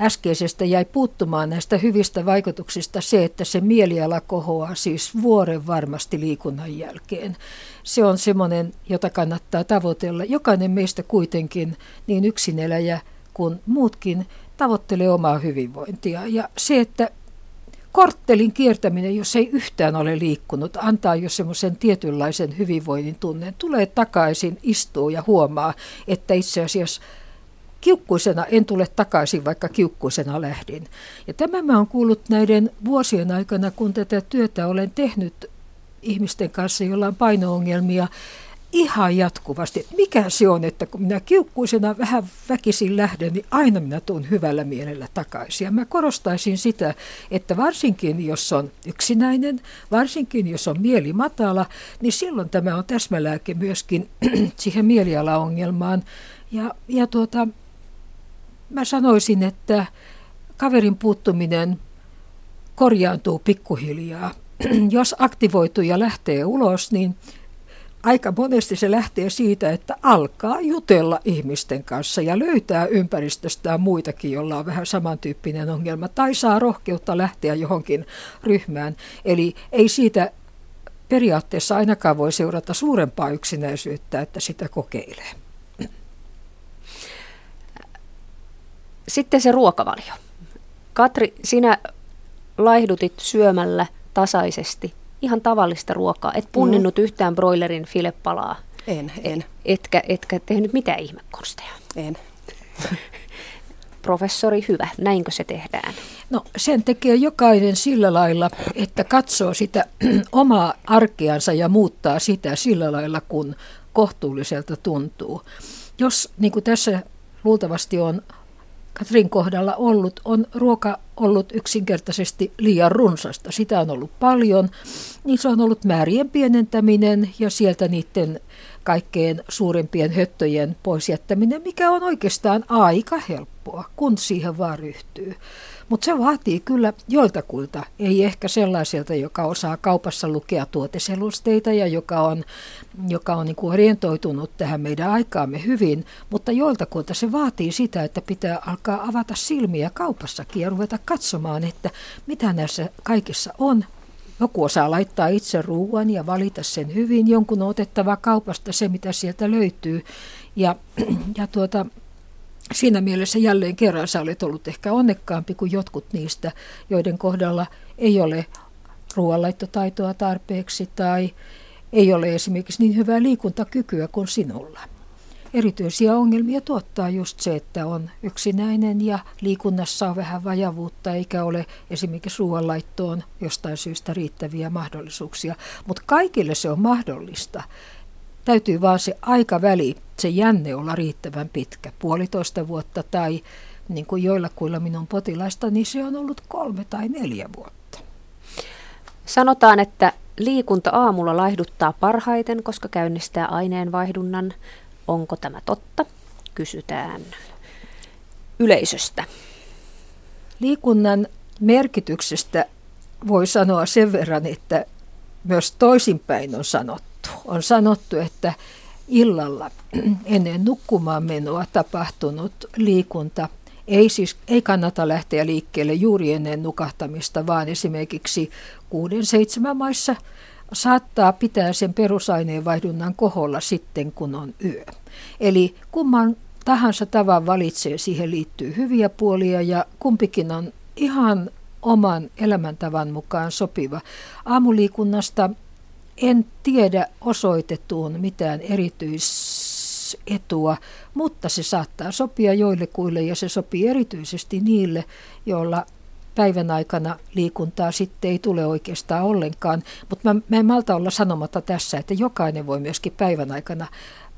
äskeisestä jäi puuttumaan näistä hyvistä vaikutuksista se, että se mieliala kohoaa siis vuoren varmasti liikunnan jälkeen. Se on semmoinen, jota kannattaa tavoitella. Jokainen meistä kuitenkin, niin yksineläjä kuin muutkin, tavoittelee omaa hyvinvointia. Ja se, että korttelin kiertäminen, jos ei yhtään ole liikkunut, antaa jo semmoisen tietynlaisen hyvinvoinnin tunneen. Tulee takaisin, istuu ja huomaa, että itse asiassa kiukkuisena en tule takaisin, vaikka kiukkuisena lähdin. Ja tämä mä oon kuullut näiden vuosien aikana, kun tätä työtä olen tehnyt ihmisten kanssa, joilla on paino-ongelmia, ihan jatkuvasti. Mikä se on, että kun minä kiukkuisena vähän väkisin lähden, niin aina minä tuun hyvällä mielellä takaisin. Ja mä korostaisin sitä, että varsinkin jos on yksinäinen, varsinkin jos on mieli matala, niin silloin tämä on täsmälääke myöskin siihen mielialaongelmaan. Ja mä sanoisin, että kaverin puuttuminen korjaantuu pikkuhiljaa. Jos aktivoituu ja lähtee ulos, niin aika monesti se lähtee siitä, että alkaa jutella ihmisten kanssa ja löytää ympäristöstään muitakin, jolla on vähän samantyyppinen ongelma, tai saa rohkeutta lähteä johonkin ryhmään. Eli ei siitä periaatteessa ainakaan voi seurata suurempaa yksinäisyyttä, että sitä kokeilee. Sitten se ruokavalio. Katri, sinä laihdutit syömällä tasaisesti ihan tavallista ruokaa. Et punninnut yhtään broilerin filepalaa. En. Etkä tehnyt mitään ihmekonsteja. En. Professori, hyvä. Näinkö se tehdään? No, sen tekee jokainen sillä lailla, että katsoo sitä omaa arkeansa ja muuttaa sitä sillä lailla, kun kohtuulliselta tuntuu. Jos, niin kuin tässä luultavasti on Katrin kohdalla ollut, on ruoka ollut yksinkertaisesti liian runsasta. Sitä on ollut paljon, niin se on ollut määrien pienentäminen ja sieltä niiden kaikkein suurimpien höttöjen pois jättäminen, mikä on oikeastaan aika helppoa, kun siihen vaan ryhtyy. Mutta se vaatii kyllä joltakulta, ei ehkä sellaiselta, joka osaa kaupassa lukea tuoteselusteita ja joka on niin kuin orientoitunut tähän meidän aikaamme hyvin, mutta joltakulta se vaatii sitä, että pitää alkaa avata silmiä kaupassakin ja ruveta katsomaan, että mitä näissä kaikissa on. Joku osaa laittaa itse ruuan ja valita sen hyvin, jonkun on otettava kaupasta se, mitä sieltä löytyy. Ja siinä mielessä jälleen kerran sä olet ollut ehkä onnekkaampi kuin jotkut niistä, joiden kohdalla ei ole ruoanlaittotaitoa tarpeeksi tai ei ole esimerkiksi niin hyvää liikuntakykyä kuin sinulla. Erityisiä ongelmia tuottaa just se, että on yksinäinen ja liikunnassa on vähän vajavuutta eikä ole esimerkiksi ruoanlaittoon jostain syystä riittäviä mahdollisuuksia. Mutta kaikille se on mahdollista. Täytyy vaan se aikaväli, se jänne olla riittävän pitkä, 1,5 vuotta tai niin kuin joillakuilla minun potilaista, niin se on ollut 3 tai 4 vuotta. Sanotaan, että liikunta aamulla laihduttaa parhaiten, koska käynnistää aineenvaihdunnan. Onko tämä totta? Kysytään yleisöstä. Liikunnan merkityksestä voi sanoa sen verran, että myös toisinpäin on sanottu. On sanottu, että illalla ennen nukkumaan menoa tapahtunut liikunta ei kannata lähteä liikkeelle juuri ennen nukahtamista, vaan esimerkiksi 6-7 maissa saattaa pitää sen perusaineenvaihdunnan koholla sitten, kun on yö. Eli kumman tahansa tavan valitsee, siihen liittyy hyviä puolia ja kumpikin on ihan oman elämäntavan mukaan sopiva. Aamuliikunnasta en tiedä osoitettuun mitään erityisetua, mutta se saattaa sopia joillekuille ja se sopii erityisesti niille, joilla päivän aikana liikuntaa sitten ei tule oikeastaan ollenkaan, mutta mä en malta olla sanomatta tässä, että jokainen voi myöskin päivän aikana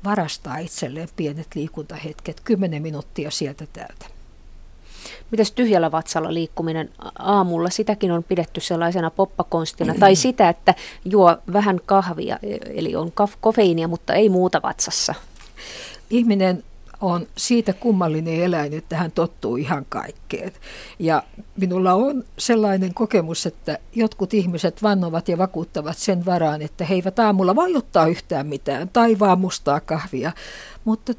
varastaa itselleen pienet liikuntahetket, 10 minuuttia sieltä täältä. Mitäs tyhjällä vatsalla liikkuminen aamulla? Sitäkin on pidetty sellaisena poppakonstina, tai sitä, että juo vähän kahvia, eli on kofeiinia, mutta ei muuta vatsassa. Ihminen on siitä kummallinen eläin, että hän tottuu ihan kaikkeen. Ja minulla on sellainen kokemus, että jotkut ihmiset vannovat ja vakuuttavat sen varaan, että he eivät aamulla voi ottaa yhtään mitään tai vaan mustaa kahvia. Mutta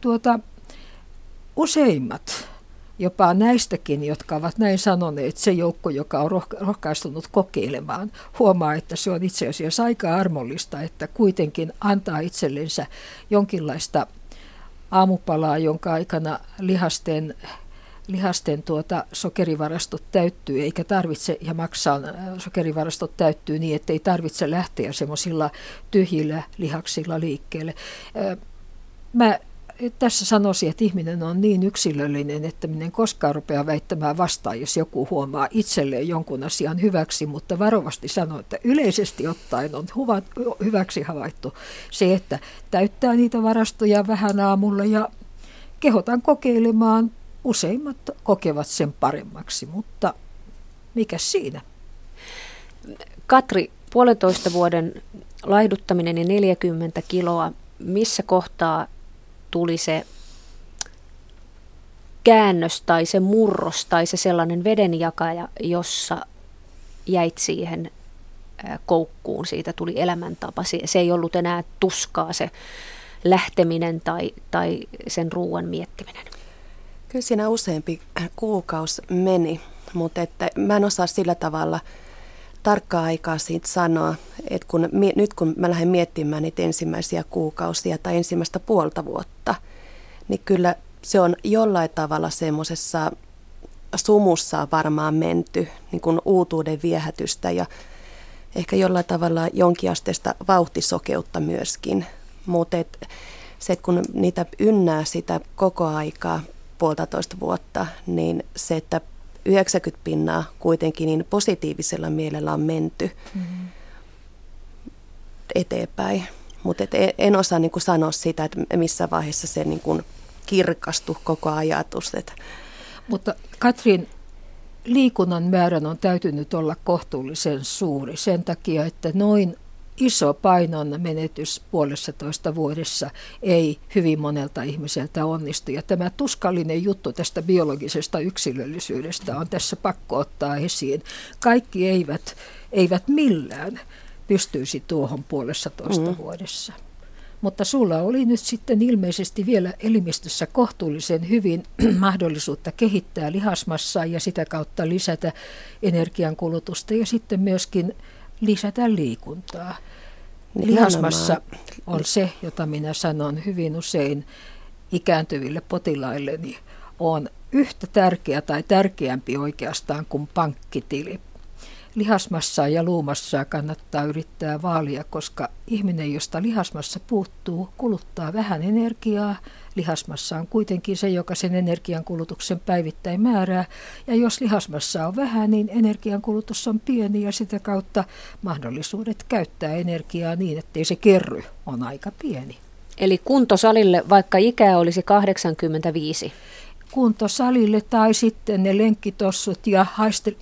useimmat jopa näistäkin, jotka ovat näin sanoneet, se joukko, joka on rohkaistunut kokeilemaan, huomaa, että se on itse asiassa aika armollista, että kuitenkin antaa itsellensä jonkinlaista aamupalaa, jonka aikana lihasten sokerivarastot täyttyy, eikä tarvitse, ja maksan sokerivarastot täyttyy niin, ettei tarvitse lähteä semmoisilla tyhjillä lihaksilla liikkeelle. Mä tässä sanoisin, että ihminen on niin yksilöllinen, että minä en koskaan rupea väittämään vastaan, jos joku huomaa itselleen jonkun asian hyväksi, mutta varovasti sanon, että yleisesti ottaen on hyväksi havaittu se, että täyttää niitä varastoja vähän aamulla ja kehotan kokeilemaan. Useimmat kokevat sen paremmaksi, mutta mikä siinä? Katri, 1,5 vuoden laihduttaminen ja 40 kiloa. Missä kohtaa tuli se käännös tai se murros tai se sellainen vedenjakaja, jossa jäit siihen koukkuun? Siitä tuli elämäntapa. Se ei ollut enää tuskaa se lähteminen tai sen ruuan miettiminen. Kyllä siinä useampi kuukausi meni, mutta että mä en osaa sillä tavalla tarkkaa aikaa siitä sanoa, että nyt kun mä lähden miettimään niitä ensimmäisiä kuukausia tai ensimmäistä puolta vuotta, niin kyllä se on jollain tavalla semmoisessa sumussa varmaan menty, niin kuin uutuuden viehätystä ja ehkä jollain tavalla jonkinasteista vauhtisokeutta myöskin, mutta se, että kun niitä ynnää sitä koko aikaa, 1,5 vuotta, niin se, että 90% kuitenkin niin positiivisella mielellä on menty eteenpäin. Mutta en osaa niin kuin sanoa sitä, että missä vaiheessa se niin kuin kirkastui koko ajatus. Mutta Katrin, liikunnan määrän on täytynyt olla kohtuullisen suuri sen takia, että noin iso painon menetys 1,5 vuodessa ei hyvin monelta ihmiseltä onnistu. Ja tämä tuskallinen juttu tästä biologisesta yksilöllisyydestä on tässä pakko ottaa esiin. Kaikki eivät millään pystyisi tuohon 1,5 vuodessa. Mutta sulla oli nyt sitten ilmeisesti vielä elimistössä kohtuullisen hyvin mahdollisuutta kehittää lihasmassaa ja sitä kautta lisätä energiankulutusta ja sitten myöskin lisätä liikuntaa. Lihasmassa on se, jota minä sanon hyvin usein ikääntyville potilailleni, on yhtä tärkeä tai tärkeämpi oikeastaan kuin pankkitili. Lihasmassaa ja luumassaa kannattaa yrittää vaalia, koska ihminen, josta lihasmassa puuttuu, kuluttaa vähän energiaa. Lihasmassa on kuitenkin se, joka sen energiankulutuksen päivittäin määrää. Ja jos lihasmassa on vähän, niin energiankulutus on pieni ja sitä kautta mahdollisuudet käyttää energiaa niin, ettei se kerry, on aika pieni. Eli kuntosalille, vaikka ikää olisi 85? Kuntosalille tai sitten ne lenkkitossut ja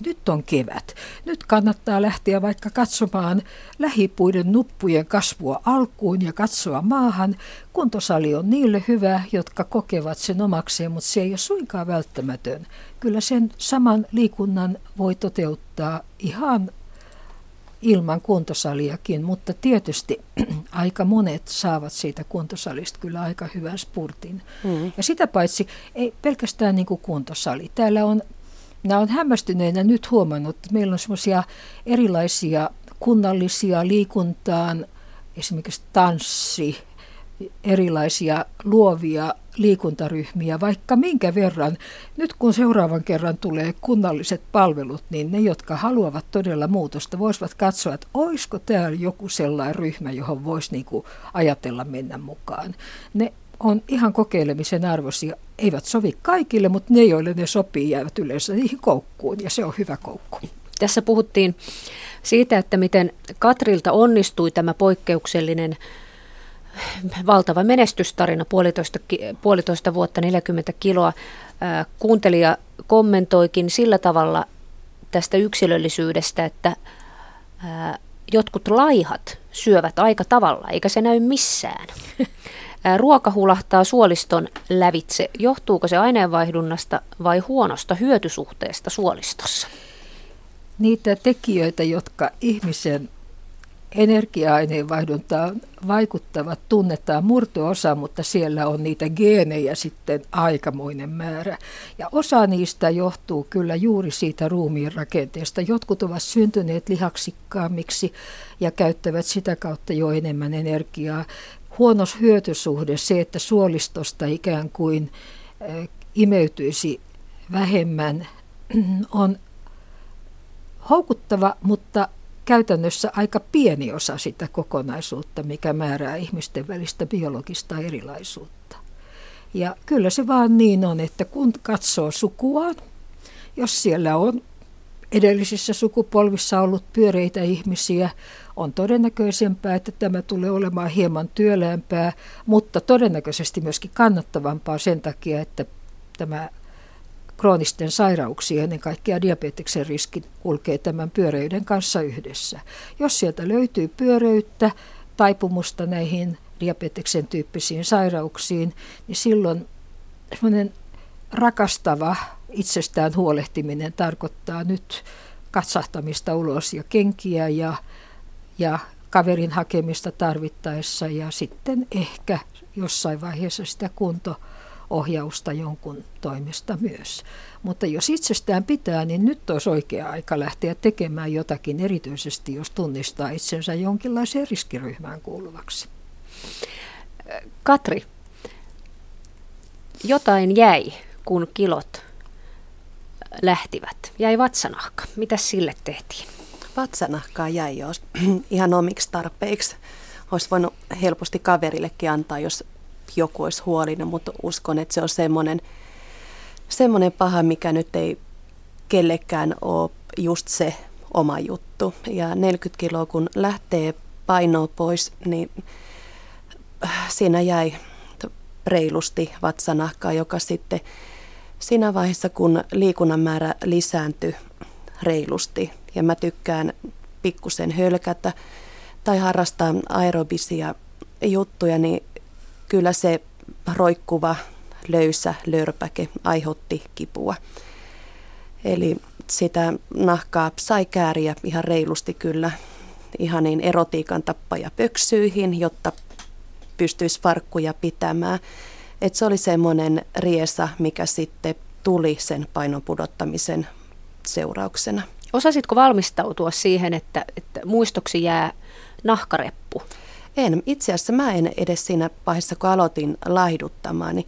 nyt on kevät. Nyt kannattaa lähteä vaikka katsomaan lähipuiden nuppujen kasvua alkuun ja katsoa maahan. Kuntosali on niille hyvä, jotka kokevat sen omakseen, mutta se ei ole suinkaan välttämätön. Kyllä sen saman liikunnan voi toteuttaa ihan ilman kuntosaliakin, mutta tietysti aika monet saavat siitä kuntosalista kyllä aika hyvän spurtin. Ja sitä paitsi ei pelkästään niin kuin kuntosali. Täällä on, minä olen hämmästyneenä nyt huomannut, että meillä on semmoisia erilaisia kunnallisia liikuntaan, esimerkiksi tanssi, erilaisia luovia liikuntaryhmiä, vaikka minkä verran. Nyt kun seuraavan kerran tulee kunnalliset palvelut, niin ne, jotka haluavat todella muutosta, voisivat katsoa, että olisiko täällä joku sellainen ryhmä, johon voisi niin kuin ajatella mennä mukaan. Ne on ihan kokeilemisen arvoisia. Eivät sovi kaikille, mutta ne, joille ne sopii, jäävät yleensä niihin koukkuun, ja se on hyvä koukku. Tässä puhuttiin siitä, että miten Katrilta onnistui tämä poikkeuksellinen valtava menestystarina, 1,5 vuotta, 40 kiloa. Kuuntelija kommentoikin sillä tavalla tästä yksilöllisyydestä, että jotkut laihat syövät aika tavalla, eikä se näy missään. Ruoka hulahtaa suoliston lävitse. Johtuuko se aineenvaihdunnasta vai huonosta hyötysuhteesta suolistossa? Niitä tekijöitä, jotka ihmisen energia-aineenvaihduntaan vaikuttavat tunnetaan murto-osa, mutta siellä on niitä geenejä sitten aikamoinen määrä. Ja osa niistä johtuu kyllä juuri siitä ruumiin rakenteesta. Jotkut ovat syntyneet lihaksikkaammiksi ja käyttävät sitä kautta jo enemmän energiaa. Huonos hyötysuhde, se, että suolistosta ikään kuin imeytyisi vähemmän, on houkuttava, mutta käytännössä aika pieni osa sitä kokonaisuutta, mikä määrää ihmisten välistä biologista erilaisuutta. Ja kyllä se vaan niin on, että kun katsoo sukuaan, jos siellä on edellisissä sukupolvissa ollut pyöreitä ihmisiä, on todennäköisempää, että tämä tulee olemaan hieman työlämpää, mutta todennäköisesti myöskin kannattavampaa sen takia, että tämä kroonisten sairauksien, ennen kaikkea diabeteksen riski kulkee tämän pyöreyden kanssa yhdessä. Jos sieltä löytyy pyöreyttä, taipumusta näihin diabeteksen tyyppisiin sairauksiin, niin silloin semmoinen rakastava itsestään huolehtiminen tarkoittaa nyt katsahtamista ulos ja kenkiä ja kaverin hakemista tarvittaessa ja sitten ehkä jossain vaiheessa sitä kunto-ohjausta jonkun toimesta myös. Mutta jos itsestään pitää, niin nyt olisi oikea aika lähteä tekemään jotakin, erityisesti jos tunnistaa itsensä jonkinlaiseen riskiryhmään kuuluvaksi. Katri, jotain jäi, kun kilot lähtivät. Jäi vatsanahka. Mitäs sille tehtiin? Vatsanahkaa jäi jo ihan omiksi tarpeiksi. Olisi voinut helposti kaverillekin antaa, jos joku olisi huolinen, mutta uskon, että se on semmoinen paha, mikä nyt ei kellekään ole just se oma juttu. Ja 40 kiloa kun lähtee painoa pois, niin siinä jäi reilusti vatsanahkaa, joka sitten siinä vaiheessa, kun liikunnan määrä lisääntyi reilusti ja mä tykkään pikkusen hölkätä tai harrastaa aerobisia juttuja, niin kyllä se roikkuva löysä lörpäke aiheutti kipua. Eli sitä nahkaa sai kääriä ihan reilusti kyllä ihan niin erotiikan tappajapöksyihin, jotta pystyisi farkkuja pitämään. Et se oli semmoinen riesa, mikä sitten tuli sen painon pudottamisen seurauksena. Osasitko valmistautua siihen, että muistoksi jää nahkareppu? En. Itse asiassa mä en edes siinä vaiheessa, kun aloitin laihduttamaan, niin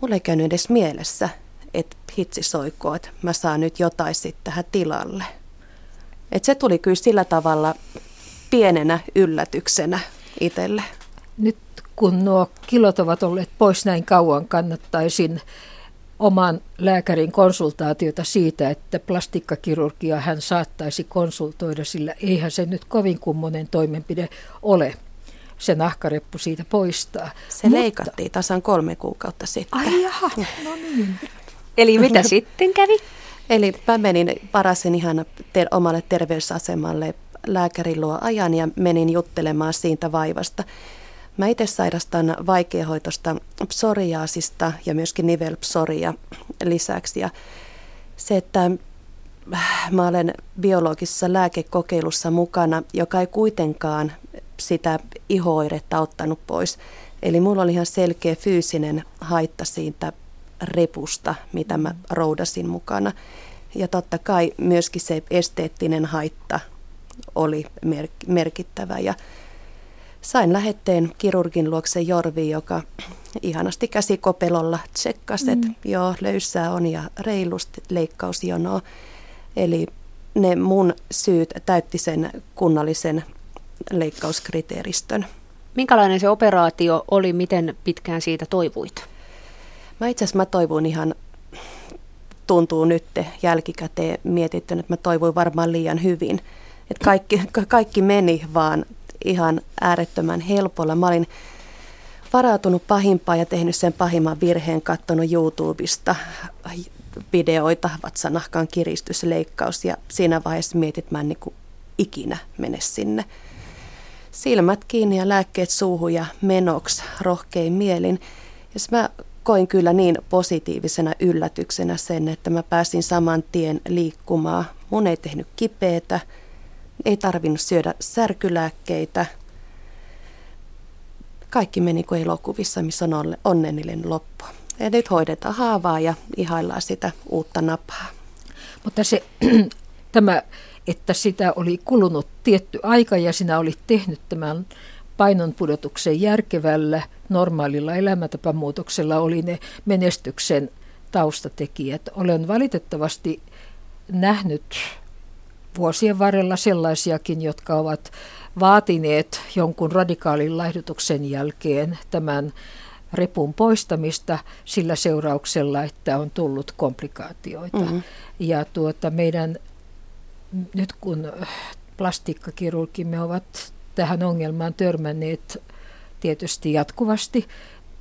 mulla ei käynyt edes mielessä, että hitsi soikoo, että mä saan nyt jotain sitten tähän tilalle. Et se tuli kyllä sillä tavalla pienenä yllätyksenä itselle. Nyt kun nuo kilot ovat olleet pois näin kauan, kannattaisin oman lääkärin konsultaatiota siitä, että plastikkakirurgia hän saattaisi konsultoida, sillä eihän se nyt kovin kummonen toimenpide ole, se nahkareppu siitä poistaa. Se leikattiin tasan 3 kuukautta sitten. Ai jaha, no niin. Eli mitä sitten kävi? Eli mä menin, varasin ihan omalle terveysasemalle lääkärin luo ajan ja menin juttelemaan siitä vaivasta. Mä itse sairastan vaikeahoitosta psoriaasista ja myöskin nivelpsoria lisäksi. Ja se, että mä olen biologisessa lääkekokeilussa mukana, joka ei kuitenkaan sitä iho-oiretta ottanut pois. Eli mulla oli ihan selkeä fyysinen haitta siitä repusta, mitä mä roudasin mukana. Ja totta kai myöskin se esteettinen haitta oli merkittävä ja sain lähetteen kirurgin luokse Jorviin, joka ihanasti käsikopelolla tsekkasi, että joo, löysää on ja reilusti leikkausjonoa. Eli ne mun syyt täytti sen kunnallisen leikkauskriteeristön. Minkälainen se operaatio oli, miten pitkään siitä toivuit? Mä itse asiassa toivuin ihan, tuntuu nyt jälkikäteen mietittynä, että mä toivuin varmaan liian hyvin. Että kaikki meni vaan ihan äärettömän helpolla. Mä olin varautunut pahimpaan ja tehnyt sen pahimman virheen, katsonut YouTubesta videoita, vatsanahkan kiristysleikkaus ja siinä vaiheessa mietin, että mä en niin kuin ikinä mene sinne. Silmät kiinni ja lääkkeet suuhun ja menoksi rohkein mielin. Ja mä koin kyllä niin positiivisena yllätyksenä sen, että mä pääsin saman tien liikkumaan. Mun ei tehnyt kipeätä. ei tarvinnut syödä särkylääkkeitä. Kaikki meni kuin elokuvissa, missä on onnellinen loppu. Ja nyt hoidetaan haavaa ja ihaillaan sitä uutta napaa. Mutta se, tämä, että sitä oli kulunut tietty aika ja sinä olit tehnyt tämän painonpudotuksen järkevällä, normaalilla elämäntapamuutoksella, oli ne menestyksen taustatekijät. Olen valitettavasti nähnyt vuosien varrella sellaisiakin, jotka ovat vaatineet jonkun radikaalin laihdutuksen jälkeen tämän repun poistamista sillä seurauksella, että on tullut komplikaatioita. Mm-hmm. Ja meidän, nyt kun plastiikkakirurgimme ovat tähän ongelmaan törmänneet tietysti jatkuvasti,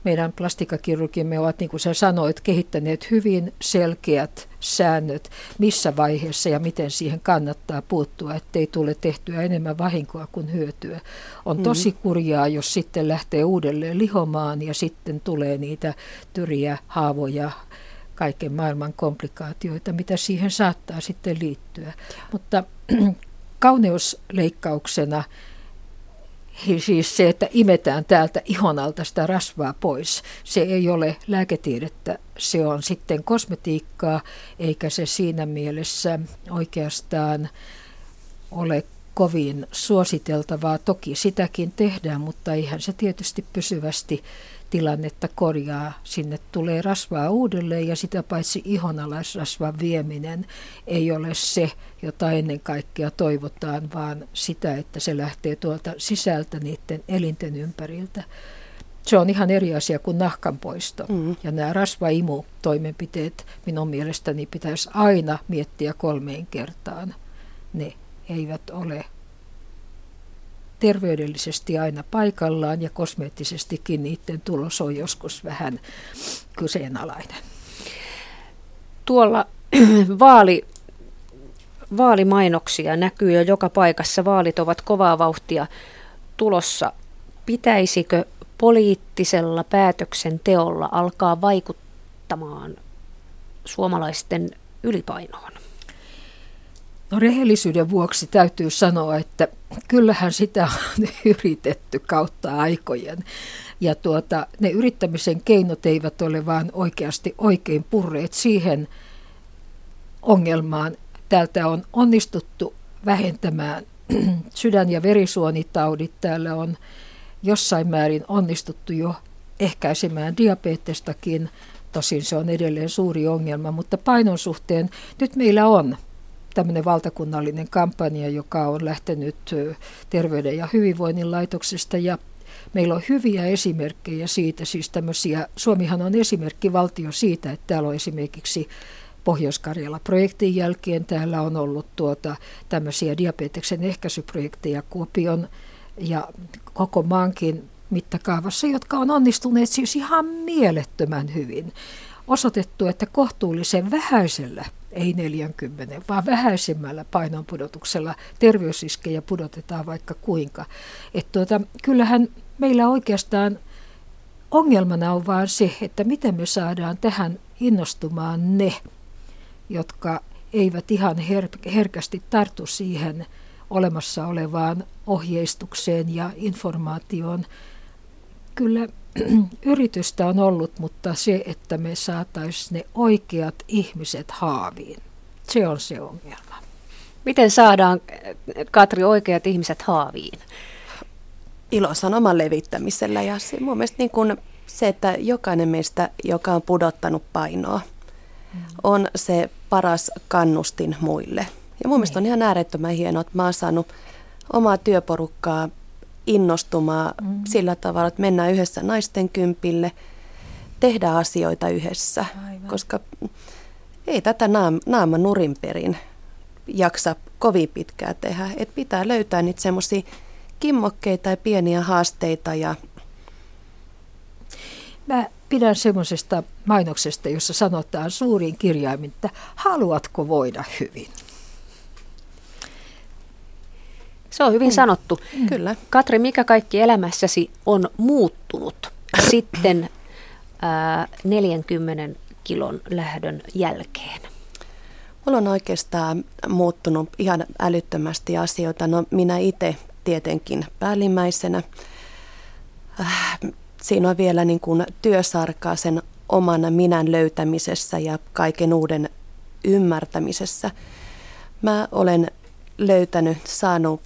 meidän plastiikkakirurgimme ovat, niin kuin sä sanoit, kehittäneet hyvin selkeät säännöt, missä vaiheessa ja miten siihen kannattaa puuttua, ettei tule tehtyä enemmän vahinkoa kuin hyötyä. On tosi kurjaa, jos sitten lähtee uudelleen lihomaan ja sitten tulee niitä tyriä, haavoja, kaiken maailman komplikaatioita, mitä siihen saattaa sitten liittyä. Mutta kauneusleikkauksena, siis se, että imetään täältä ihonalta sitä rasvaa pois, se ei ole lääketiedettä, se on sitten kosmetiikkaa, eikä se siinä mielessä oikeastaan ole kovin suositeltavaa. Toki sitäkin tehdään, mutta eihän se tietysti pysyvästi tilannetta korjaa. Sinne tulee rasvaa uudelleen ja sitä paitsi ihonalaisrasvan vieminen ei ole se, jota ennen kaikkea toivotaan, vaan sitä, että se lähtee tuolta sisältä niiden elinten ympäriltä. Se on ihan eri asia kuin nahkanpoisto. Ja nämä rasvaimutoimenpiteet minun mielestäni pitäisi aina miettiä 3 kertaan. Ne eivät ole terveydellisesti aina paikallaan ja kosmeettisestikin niiden tulos on joskus vähän kyseenalainen. Tuolla vaalimainoksia näkyy jo joka paikassa. Vaalit ovat kovaa vauhtia tulossa. Pitäisikö poliittisella päätöksenteolla alkaa vaikuttamaan suomalaisten ylipainoon? No, rehellisyyden vuoksi täytyy sanoa, että kyllähän sitä on yritetty kautta aikojen. Ja ne yrittämisen keinot eivät ole vaan oikeasti oikein purreet siihen ongelmaan. Täältä on onnistuttu vähentämään sydän- ja verisuonitaudit. Täällä on jossain määrin onnistuttu jo ehkäisemään diabetestakin. Tosin se on edelleen suuri ongelma, mutta painon suhteen nyt meillä on tämmöinen valtakunnallinen kampanja, joka on lähtenyt Terveyden ja hyvinvoinnin laitoksesta, ja meillä on hyviä esimerkkejä siitä, siis tämmöisiä, Suomihan on esimerkkivaltio siitä, että täällä on esimerkiksi Pohjois-Karjala projektin jälkeen, täällä on ollut tämmöisiä diabeteksen ehkäisyprojekteja Kuopion ja koko maankin mittakaavassa, jotka on onnistuneet siis ihan mielettömän hyvin. Osoitettu, että kohtuullisen vähäisellä, ei 40, vaan vähäisemmällä painonpudotuksella terveysriskejä pudotetaan vaikka kuinka. Että kyllähän meillä oikeastaan ongelmana on vaan se, että miten me saadaan tähän innostumaan ne, jotka eivät ihan herkästi tartu siihen olemassa olevaan ohjeistukseen ja informaatioon. Kyllä yritystä on ollut, mutta se, että me saataisiin ne oikeat ihmiset haaviin, se on se ongelma. Miten saadaan, Katri, oikeat ihmiset haaviin? Ilosanoman levittämisellä, ja se, mun mielestä niin kun se, että jokainen meistä, joka on pudottanut painoa, on se paras kannustin muille. Ja mun mielestä on ihan äärettömän hienoa, että mä oon saanut omaa työporukkaa innostumaan sillä tavalla, että mennään yhdessä naisten kympille, tehdään asioita yhdessä, koska ei tätä naaman nurinperin jaksa kovin pitkään tehdä. Et pitää löytää niitä semmoisia kimmokkeita ja pieniä haasteita. Mä pidän semmoisesta mainoksesta, jossa sanotaan suurin kirjaimin, että haluatko voida hyvin? Se on hyvin sanottu. Kyllä. Katri, mikä kaikki elämässäsi on muuttunut sitten 40 kilon lähdön jälkeen? Mulla on oikeastaan muuttunut ihan älyttömästi asioita. No minä itse tietenkin päällimmäisenä. Siinä on vielä niin kuin työsarkaa sen oman minän löytämisessä ja kaiken uuden ymmärtämisessä. Mä olen saanut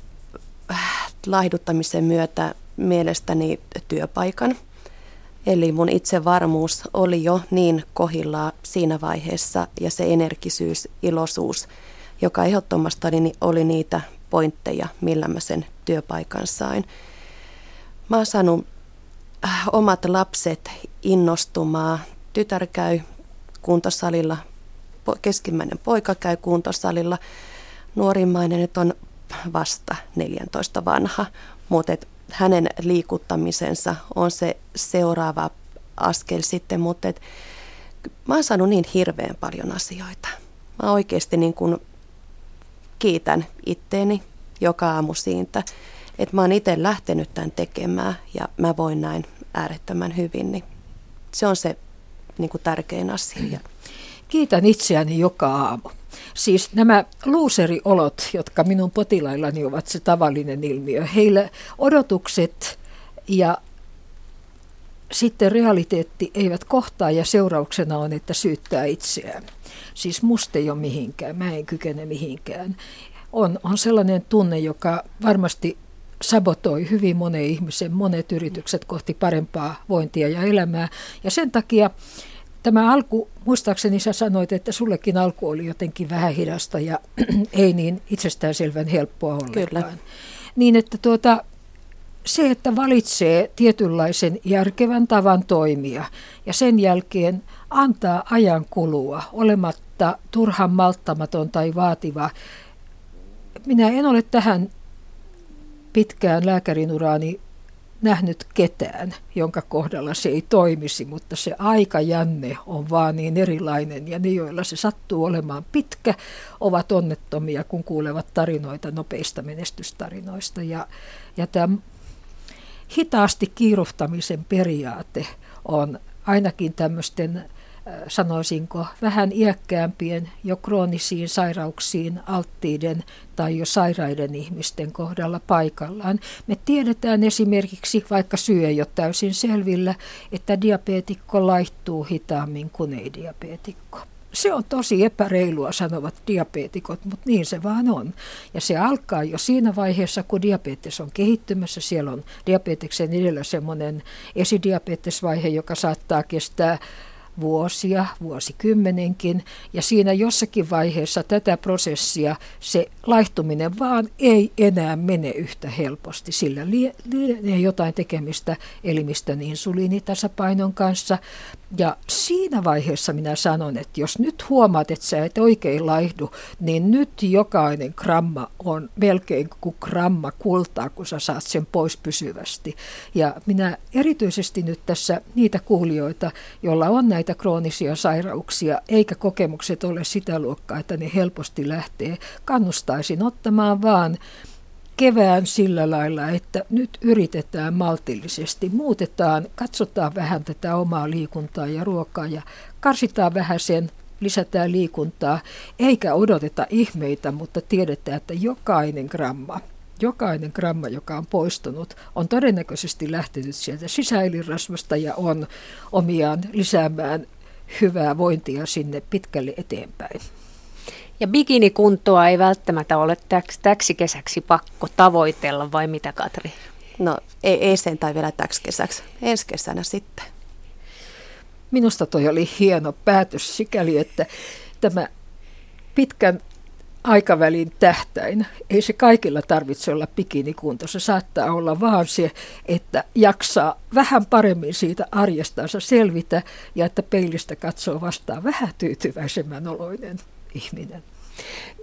laihduttamisen myötä mielestäni työpaikan. Eli mun itsevarmuus oli jo niin kohillaan siinä vaiheessa ja se energisyys, iloisuus, joka ehdottomasti oli niitä pointteja, millä mä sen työpaikan sain. Mä oon saanut omat lapset innostumaan. Tytär käy kuntosalilla, keskimmäinen poika käy kuntosalilla. Nuorimmainen nyt on vasta 14 vanha, mutta hänen liikuttamisensa on se seuraava askel sitten, mutta mä oon saanut niin hirveän paljon asioita. Mä oikeasti niin kun kiitän itteeni joka aamu siitä, että mä oon itse lähtenyt tämän tekemään ja mä voin näin äärettömän hyvin. Niin se on se niin kun tärkein asia. Kiitän itseäni joka aamu. Siis nämä luuseriolot, jotka minun potilaillani ovat se tavallinen ilmiö, heillä odotukset ja sitten realiteetti eivät kohtaa ja seurauksena on, että syyttää itseään. Siis musta ei ole mihinkään, mä en kykene mihinkään. On sellainen tunne, joka varmasti sabotoi hyvin monen ihmisen, monet yritykset kohti parempaa vointia ja elämää ja sen takia tämä alku, muistaakseni sä sanoit, että sullekin alku oli jotenkin vähän hidasta ja ei niin itsestäänselvän helppoa ollenkaan. Kyllä. Niin, että se, että valitsee tietynlaisen järkevän tavan toimia ja sen jälkeen antaa ajan kulua olematta turhan malttamaton tai vaativa. Minä en ole tähän pitkään lääkärinuraani nähnyt ketään, jonka kohdalla se ei toimisi, mutta se aikajänne on vaan niin erilainen ja ne, joilla se sattuu olemaan pitkä, ovat onnettomia, kun kuulevat tarinoita nopeista menestystarinoista. Ja tämä hitaasti kiiruhtamisen periaate on ainakin tämmöisten, sanoisinko, vähän iäkkäämpien, jo kroonisiin sairauksiin alttiiden tai jo sairaiden ihmisten kohdalla paikallaan. Me tiedetään esimerkiksi, vaikka syy ei ole täysin selvillä, että diabeetikko laihtuu hitaammin kuin ei-diabeetikko. Se on tosi epäreilua, sanovat diabeetikot, mutta niin se vaan on. Ja se alkaa jo siinä vaiheessa, kun diabetes on kehittymässä. Siellä on diabeteksen edellä semmoinen esidiabetesvaihe, joka saattaa kestää vuosia, vuosikymmenenkin, ja siinä jossakin vaiheessa tätä prosessia se laihtuminen vaan ei enää mene yhtä helposti, sillä lienee jotain tekemistä elimistön insuliinitasapainon kanssa, ja siinä vaiheessa minä sanon, että jos nyt huomaat, että sä et oikein laihdu, niin nyt jokainen gramma on melkein kuin gramma kultaa, kun sä saat sen pois pysyvästi, ja minä erityisesti nyt tässä niitä kuulijoita, joilla on näitä kroonisia sairauksia, eikä kokemukset ole sitä luokkaa, että ne helposti lähtee. Kannustaisin ottamaan vaan kevään sillä lailla, että nyt yritetään maltillisesti. Muutetaan, katsotaan vähän tätä omaa liikuntaa ja ruokaa ja karsitaan vähän sen, lisätään liikuntaa, eikä odoteta ihmeitä, mutta tiedetään, että jokainen gramma, joka on poistunut, on todennäköisesti lähtenyt sieltä sisäelinrasvasta ja on omiaan lisäämään hyvää vointia sinne pitkälle eteenpäin. Ja bikinikuntoa ei välttämättä ole täksi kesäksi pakko tavoitella, vai mitä, Katri? No ei sentään vielä täksi kesäksi, ensi kesänä sitten. Minusta toi oli hieno päätös sikäli, että tämä pitkän aikavälin tähtäin. Ei se kaikilla tarvitse olla bikinikunto. Se saattaa olla vaan se, että jaksaa vähän paremmin siitä arjestansa selvitä ja että peilistä katsoo vastaan vähän tyytyväisemmän oloinen ihminen.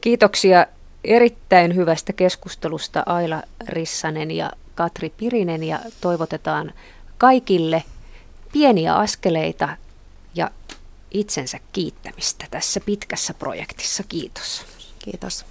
Kiitoksia erittäin hyvästä keskustelusta Aila Rissanen ja Katri Pirinen ja toivotetaan kaikille pieniä askeleita ja itsensä kiittämistä tässä pitkässä projektissa. Kiitos. Kiitos.